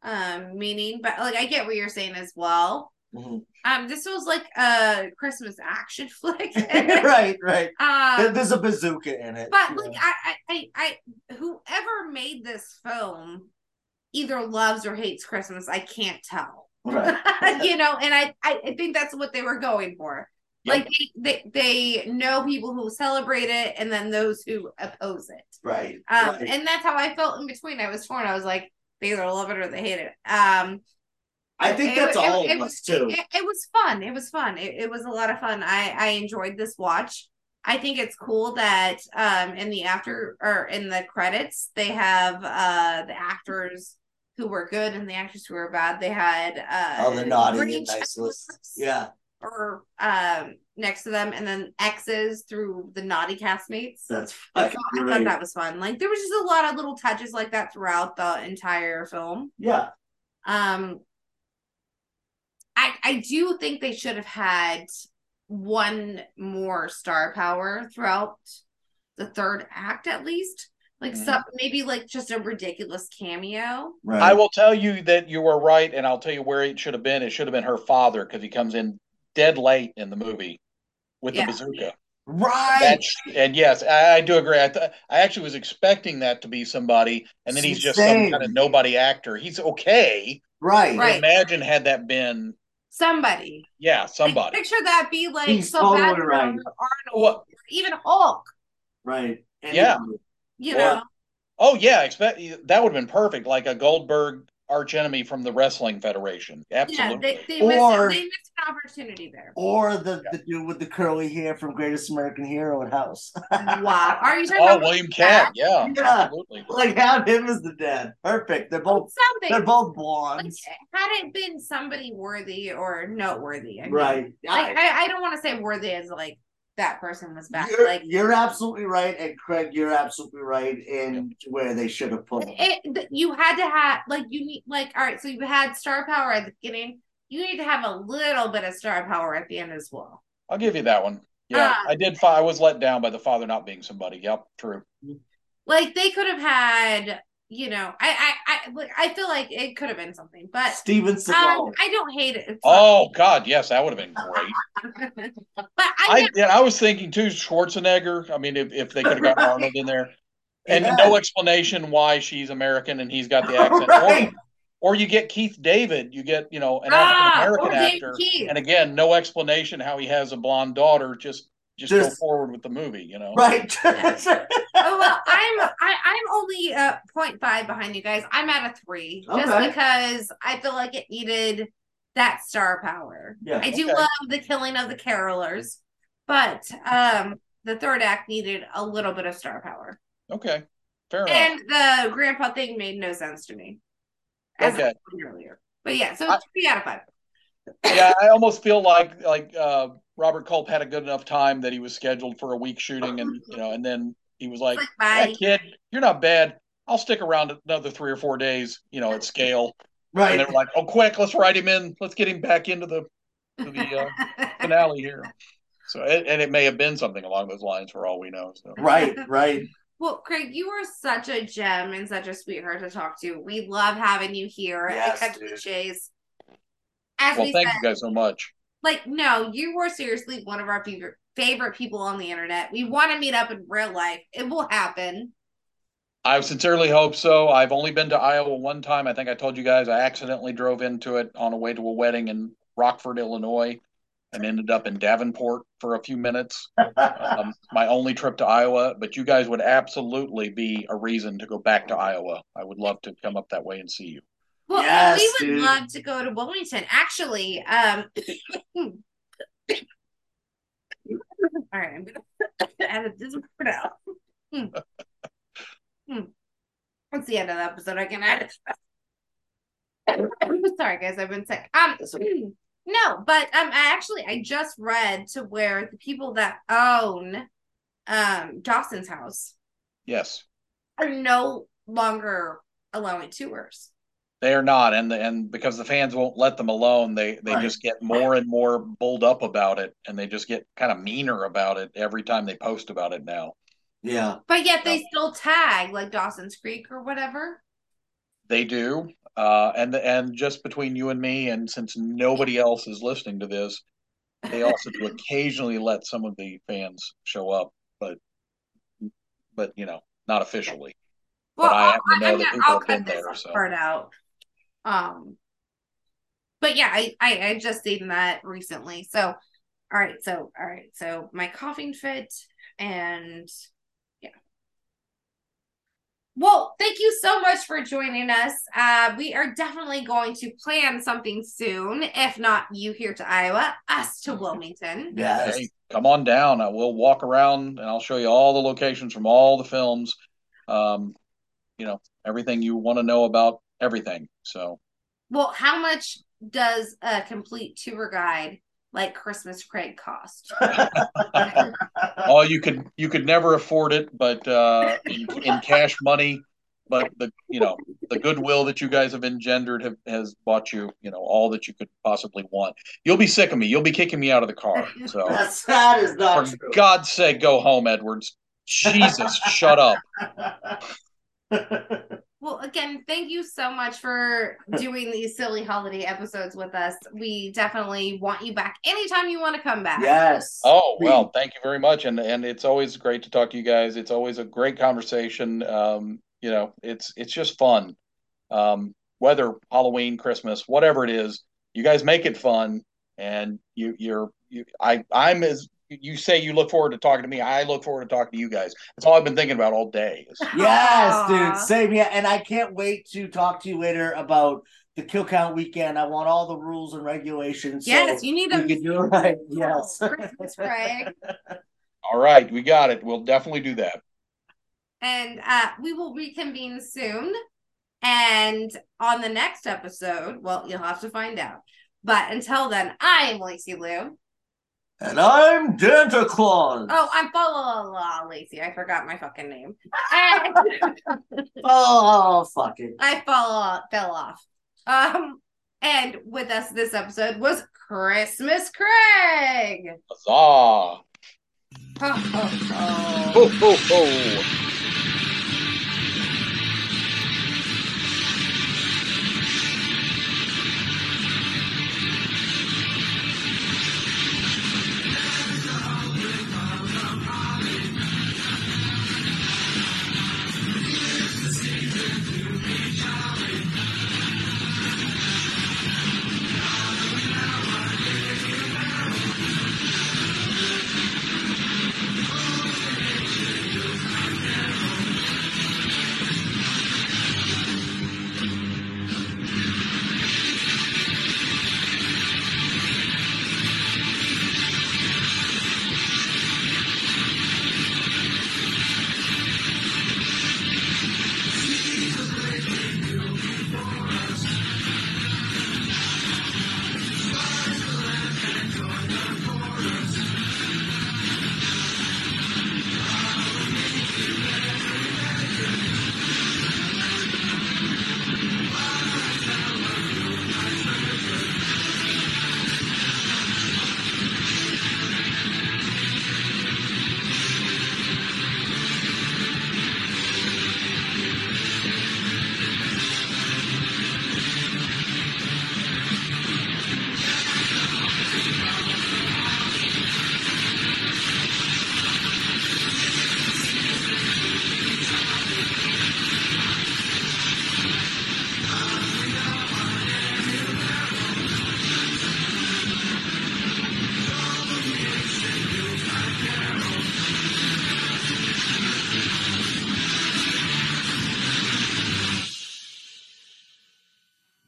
um, meaning, but like I get what you're saying as well. Mm-hmm. Um, this was like a Christmas action flick. right, right. Um, There's a bazooka in it. But yeah. like I, I, I, I, whoever made this film either loves or hates Christmas. I can't tell. Right. You know, and I, I think that's what they were going for. Yep. Like they, they, they know people who celebrate it, and then those who oppose it. Right. Um, right. And that's how I felt in between. I was torn. I was like, they either love it or they hate it. Um. I think it, that's it, all it, of it, us too. It, it was fun. It was fun. It, it was a lot of fun. I, I enjoyed this watch. I think it's cool that um in the after or in the credits they have uh the actors who were good and the actors who were bad. They had uh oh, the nodding nice list. Yeah. Or um next to them, and then X's through the naughty castmates. That's I thought, I thought that was fun. Like there was just a lot of little touches like that throughout the entire film. Yeah. Um. I, I do think they should have had one more star power throughout the third act, at least. Like mm-hmm. some, maybe like just a ridiculous cameo. Right. I will tell you that you were right, and I'll tell you where it should have been. It should have been her father, because he comes in dead late in the movie with yeah. the bazooka. Right. That's, and yes, I, I do agree. I, th- I actually was expecting that to be somebody, and then it's he's just insane. Some kind of nobody actor. He's okay. Right. right. Imagine had that been... Somebody. Yeah, somebody. Like, picture that be like He's Sylvester totally right. Arnold well, or even Hulk. Right. And yeah. You or, know. Oh yeah, expect that would have been perfect. Like a Goldberg archenemy from the Wrestling Federation. Absolutely. Yeah, they, they, or, missed, they missed an opportunity there. Or the, yeah. the dude with the curly hair from Greatest American Hero at House. Wow. Are you talking oh, about William Cat? Yeah, yeah. Absolutely. Like have him as the dad. Perfect. They're both Something. They're both blondes. Like, had it been somebody worthy or noteworthy. I mean, right. Like, I, I don't want to say worthy as like that person was back. You're, like you're absolutely right, and Craig, you're absolutely right in where they should have put it. it. You had to have like you need like all right. So you had star power at the beginning. You need to have a little bit of star power at the end as well. I'll give you that one. Yeah, um, I did. I was let down by the father not being somebody. Yep, true. Like they could have had. You know, I I I I feel like it could have been something, but Steven Seagal. Um, I don't hate it. Oh God, yes, that would have been great. But I, I, I was thinking too, Schwarzenegger. I mean, if, if they could have got Arnold in there, and yeah. no explanation why she's American and he's got the accent, right. or, or you get Keith David, you get you know an African American ah, actor, and again, no explanation how he has a blonde daughter, just. Just, just go forward with the movie, you know. Right. Oh, well, I'm I, I'm only uh, zero point five behind you guys. I'm at a three, okay. just because I feel like it needed that star power. Yeah, I do okay. love the killing of the carolers, but um, the third act needed a little bit of star power. Okay. Fair enough. And the grandpa thing made no sense to me. As okay. I mentioned earlier. But yeah, so it's three out of five. Yeah, I almost feel like like uh, Robert Culp had a good enough time that he was scheduled for a week shooting, and you know, and then he was like, "Yeah, kid, you're not bad. I'll stick around another three or four days, you know, at scale." Right. And they're like, "Oh, quick, let's write him in. Let's get him back into the to the uh, finale here." So, and, and it may have been something along those lines for all we know. So. Right. Right. Well, Craig, you are such a gem and such a sweetheart to talk to. We love having you here yes, at Cut to the Chase. As well, we thank said, you guys so much. Like, no, you were seriously one of our favorite favorite people on the internet. We want to meet up in real life. It will happen. I sincerely hope so. I've only been to Iowa one time. I think I told you guys I accidentally drove into it on a way to a wedding in Rockford, Illinois, and ended up in Davenport for a few minutes. Um, my only trip to Iowa, but you guys would absolutely be a reason to go back to Iowa. I would love to come up that way and see you. Well, yes, we would dude. love to go to Wilmington. Actually, um, all right, I'm gonna edit this part out. Hmm. Hmm. That's the end of the episode. I can edit. Sorry, guys, I've been sick. Um, no, but um, I actually I just read to where the people that own um Dawson's house, yes, are no longer allowing tours. They are not, and the, and because the fans won't let them alone, they, they right. just get more and more bulled up about it, and they just get kind of meaner about it every time they post about it now. Yeah. But yet they yeah. still tag, like, Dawson's Creek or whatever. They do. Uh, and, and just between you and me, and since nobody else is listening to this, they also do occasionally let some of the fans show up, but, but you know, not officially. Well, but I happen to know that people have been there. So. Part out. Um, but yeah, I, I, I just seen that recently. So, all right. So, all right. So my coughing fit and yeah. Well, thank you so much for joining us. Uh, we are definitely going to plan something soon. If not you here to Iowa, us to Wilmington. Yes. Hey, come on down. I will walk around and I'll show you all the locations from all the films. Um, you know, everything you want to know about everything. So, well, how much does a complete tour guide like Christmas Craig cost? Oh, you could you could never afford it, but uh, in, in cash money. But the you know the goodwill that you guys have engendered have, has bought you you know all that you could possibly want. You'll be sick of me. You'll be kicking me out of the car. So that is not for true. God's sake, go home, Edwards. Jesus, shut up. Well, again, thank you so much for doing these silly holiday episodes with us. We definitely want you back anytime you want to come back. Yes. Oh, well, thank you very much. And and it's always great to talk to you guys. It's always a great conversation. Um, you know, it's it's just fun. Um, whether Halloween, Christmas, whatever it is, you guys make it fun. And you you're you I I'm as you say you look forward to talking to me. I look forward to talking to you guys. That's all I've been thinking about all day. Is- yes, Aww. dude. Same. Yeah. And I can't wait to talk to you later about the Kill Count weekend. I want all the rules and regulations. Yes, so you need them. You can do it right. Yes. Christmas, Craig. All right. We got it. We'll definitely do that. And uh, we will reconvene soon. And on the next episode, well, you'll have to find out. But until then, I'm Lacy Lou. And I'm Danta Claus. Oh, I'm Paul, Lacy. I forgot my fucking name. Oh, fuck it. I fall off, fell off. Um, and with us this episode was Christmas Craig. Huzzah. Ho, ho, ho. Ho, ho, ho.